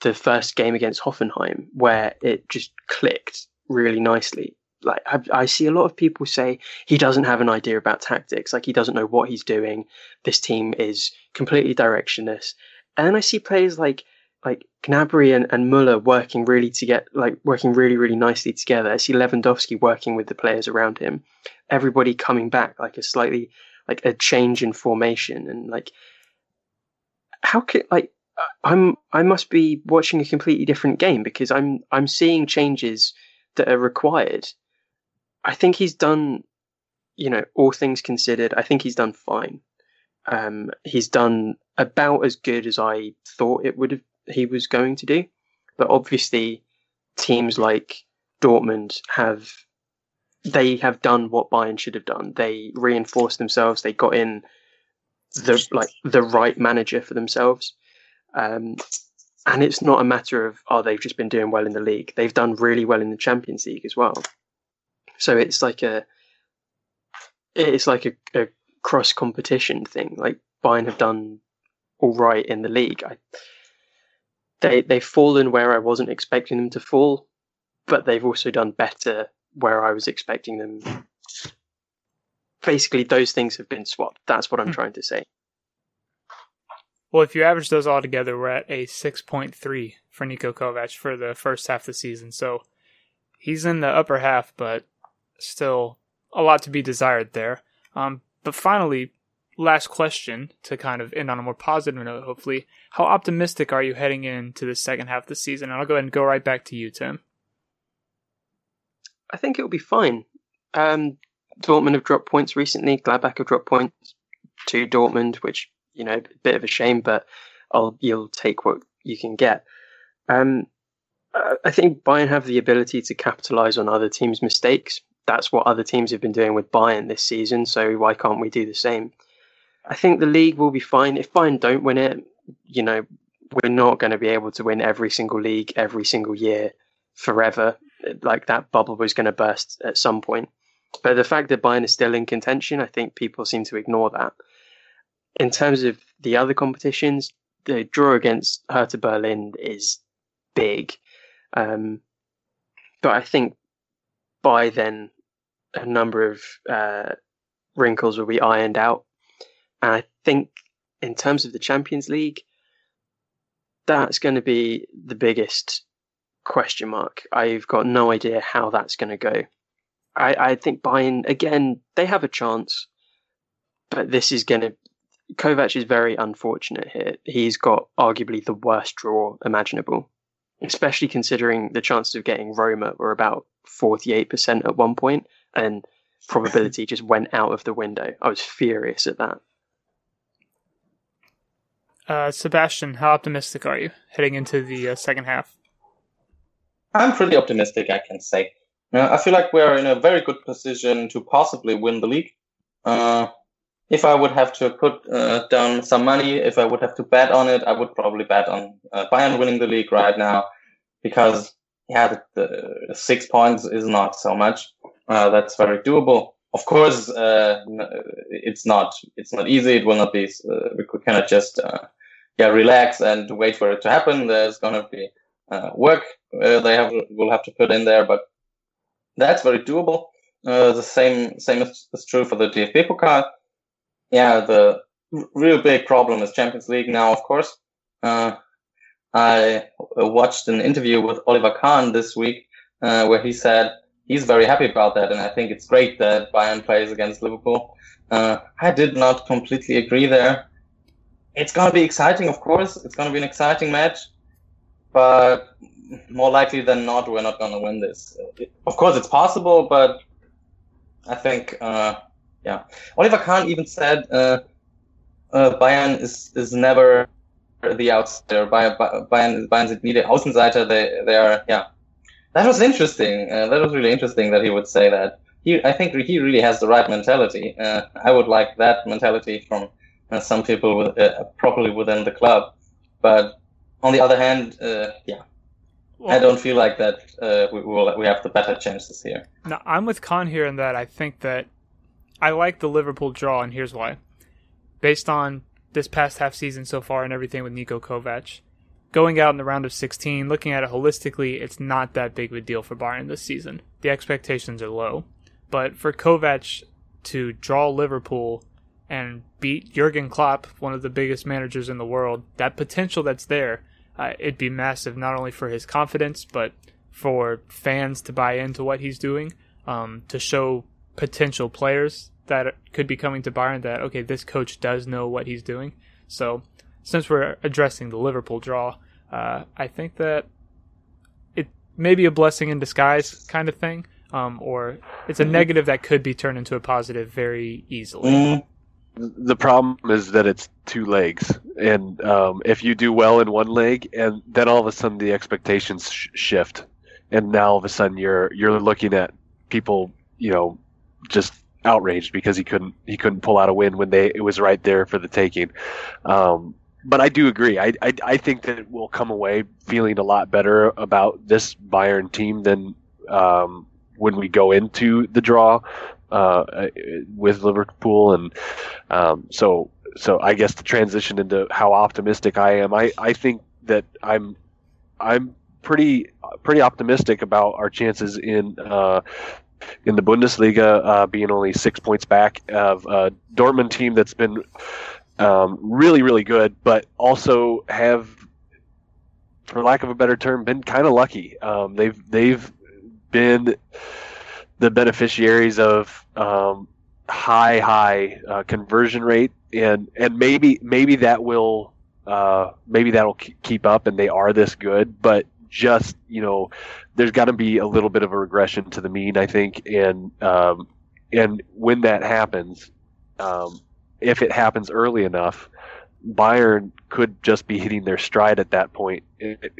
the first game against Hoffenheim where it just clicked really nicely. Like I, I see a lot of people say he doesn't have an idea about tactics. Like he doesn't know what he's doing. This team is completely directionless. And then I see players like like Gnabry and, and Müller working really to get like working really, really nicely together. I see Lewandowski working with the players around him, everybody coming back like a slightly like a change in formation. And like, how could like, I'm, I must be watching a completely different game because I'm, I'm seeing changes that are required. I think he's done you know, all things considered, I think he's done fine. Um, he's done about as good as I thought it would have he was going to do. But obviously, teams like Dortmund have they have done what Bayern should have done. They reinforced themselves. They got in the like the right manager for themselves. Um, and it's not a matter of, oh, they've just been doing well in the league. They've done really well in the Champions League as well. So it's like a it's like a, a cross competition thing. Like Bayern have done all right in the league. I, they they've fallen where I wasn't expecting them to fall, but they've also done better where I was expecting them. Basically, those things have been swapped. That's what I'm mm-hmm. trying to say. Well, if you average those all together, we're at a six point three for Niko Kovac for the first half of the season. So he's in the upper half, but still a lot to be desired there. Um, but finally, last question to kind of end on a more positive note, hopefully. How optimistic are you heading into the second half of the season? And I'll go ahead and go right back to you, Tim. I think it'll be fine. Um, Dortmund have dropped points recently. Gladbach have dropped points to Dortmund, which, you know, a bit of a shame, but I'll, you'll take what you can get. Um, I think Bayern have the ability to capitalize on other teams' mistakes. That's what other teams have been doing with Bayern this season, so why can't we do the same? I think the league will be fine. If Bayern don't win it, you know, we're not going to be able to win every single league, every single year, forever. Like, that bubble was going to burst at some point. But the fact that Bayern is still in contention, I think people seem to ignore that. In terms of the other competitions, the draw against Hertha Berlin is big. Um, but I think by then, a number of uh, wrinkles will be ironed out. And I think in terms of the Champions League, that's going to be the biggest question mark. I've got no idea how that's going to go. I, I think Bayern, again, they have a chance, but this is going to... Kovac is very unfortunate here. He's got arguably the worst draw imaginable, especially considering the chances of getting Roma were about forty-eight percent at one point, and probability just went out of the window. I was furious at that. Uh, Sebastian, how optimistic are you heading into the uh, second half? I'm pretty optimistic, I can say. Uh, I feel like we're in a very good position to possibly win the league. Uh, if I would have to put uh, down some money, if I would have to bet on it, I would probably bet on uh, Bayern winning the league right now, because yeah, the, the six points is not so much. Uh, that's very doable. Of course, uh, it's not. It's not easy. It will not be. Uh, we cannot just uh, yeah relax and wait for it to happen. There's gonna be uh, work uh, they have will have to put in there, but that's very doable. Uh, the same same is, is true for the D F B Pokal. Yeah, the r- real big problem is Champions League now. Of course, uh, I watched an interview with Oliver Kahn this week uh, where he said he's very happy about that, and I think it's great that Bayern plays against Liverpool. Uh, I did not completely agree there. It's going to be exciting, of course. It's going to be an exciting match, but more likely than not, we're not going to win this. Of course, it's possible, but I think, uh, yeah. Oliver Kahn even said uh, uh, Bayern is, is never the outsider. Bayern, Bayern, Bayern sind nie der Außenseiter. They, they are, yeah. That was interesting. Uh, that was really interesting that he would say that. He, I think he really has the right mentality. Uh, I would like that mentality from uh, some people with, uh, probably within the club. But on the other hand, uh, yeah, well, I don't feel like that uh, we will, we have the better chances here. No, I'm with Khan here in that I think that I like the Liverpool draw, and here's why. Based on this past half season so far and everything with Niko Kovac, going out in the round of sixteen, looking at it holistically, it's not that big of a deal for Bayern this season. The expectations are low. But for Kovac to draw Liverpool and beat Jurgen Klopp, one of the biggest managers in the world, that potential that's there, uh, it'd be massive, not only for his confidence, but for fans to buy into what he's doing, um, to show potential players that could be coming to Bayern that, okay, this coach does know what he's doing. So since we're addressing the Liverpool draw, uh, I think that it may be a blessing in disguise kind of thing. um, or it's a negative that could be turned into a positive very easily. The problem is that it's two legs, and um, if you do well in one leg, and then all of a sudden the expectations sh- shift, and now all of a sudden you're you're looking at people, you know, just outraged because he couldn't he couldn't pull out a win when they it was right there for the taking. Um, But I do agree. I, I I think that we'll come away feeling a lot better about this Bayern team than um, when we go into the draw uh, with Liverpool. And um, so so I guess to transition into how optimistic I am, I, I think that I'm I'm pretty pretty optimistic about our chances in uh, in the Bundesliga uh, being only six points back of a Dortmund team that's been. Um, really, really good, but also have, for lack of a better term, been kind of lucky. Um, they've they've been the beneficiaries of um, high high uh, conversion rate, and and maybe maybe that will uh, maybe that'll keep up, and they are this good, but. Just you know, there's got to be a little bit of a regression to the mean, I think, and um, and when that happens. Um, If it happens early enough, Bayern could just be hitting their stride at that point,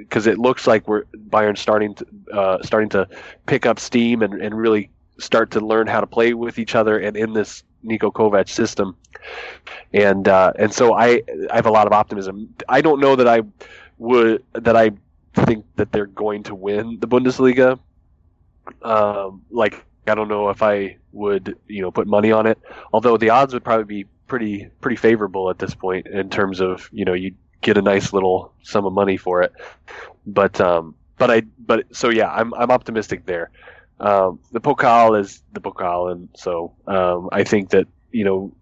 because it, it, it looks like we're Bayern starting to uh, starting to pick up steam and, and really start to learn how to play with each other and in this Niko Kovac system. And uh, and so I I have a lot of optimism. I don't know that I would that I think that they're going to win the Bundesliga. Um, like I don't know if I would you know put money on it. Although the odds would probably be. pretty pretty favorable at this point in terms of you know you get a nice little sum of money for it, but um but I but so yeah I'm I'm optimistic there. Um, the Pokal is the Pokal, and so um, I think that you know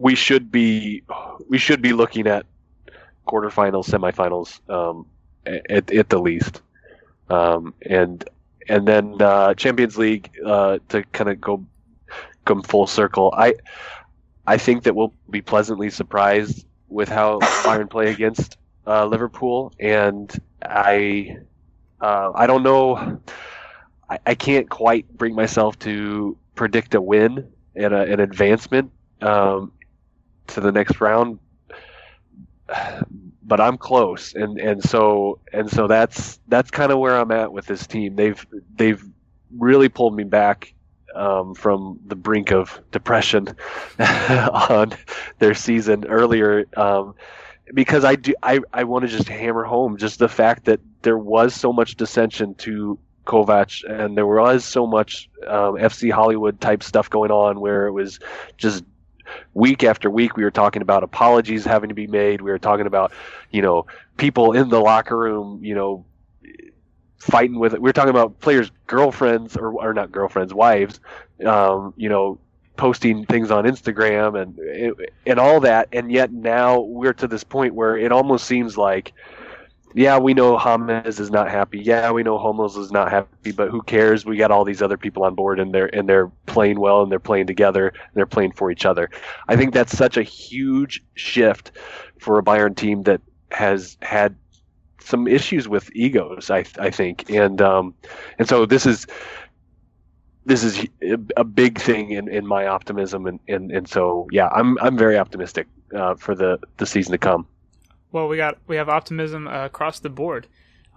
we should be we should be looking at quarterfinals, semifinals um, at at the least, um, and and then uh, Champions League uh, to kind of go come full circle. I. I think that we'll be pleasantly surprised with how Bayern play against uh, Liverpool, and I, uh, I don't know, I, I can't quite bring myself to predict a win and a, an advancement um, to the next round, but I'm close, and, and so and so that's that's kind of where I'm at with this team. They've they've really pulled me back. Um, from the brink of depression on their season earlier, um, because I do I, I want to just hammer home just the fact that there was so much dissension to Kovac, and there was so much um, F C Hollywood type stuff going on where it was just week after week we were talking about apologies having to be made, we were talking about you know people in the locker room you know. Fighting with it. We were talking about players' girlfriends or, or not girlfriends, wives, um, you know, posting things on Instagram and and all that. And yet now we're to this point where it almost seems like, yeah, we know James is not happy. Yeah, we know Hummels is not happy, but who cares? We got all these other people on board, and they're and they're playing well, and they're playing together, and they're playing for each other. I think that's such a huge shift for a Bayern team that has had. Some issues with egos, I I think, and um, and so this is this is a big thing in, in my optimism, and, and, and so yeah, I'm I'm very optimistic uh, for the, the season to come. Well, we got we have optimism uh, across the board,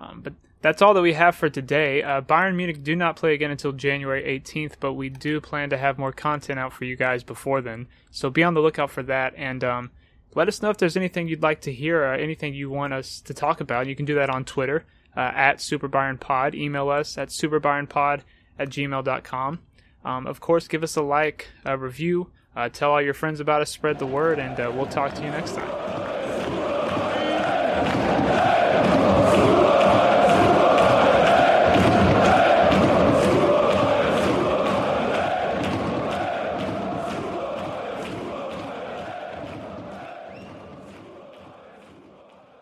um, but that's all that we have for today. Uh, Bayern Munich do not play again until January eighteenth, but we do plan to have more content out for you guys before then, so be on the lookout for that, and. Um, Let us know if there's anything you'd like to hear or anything you want us to talk about. You can do that on Twitter, uh, at SuperBayernPod. Email us at superbayernpod at gmail dot com. Um, of course, give us a like, a review, uh, tell all your friends about us, spread the word, and uh, we'll talk to you next time.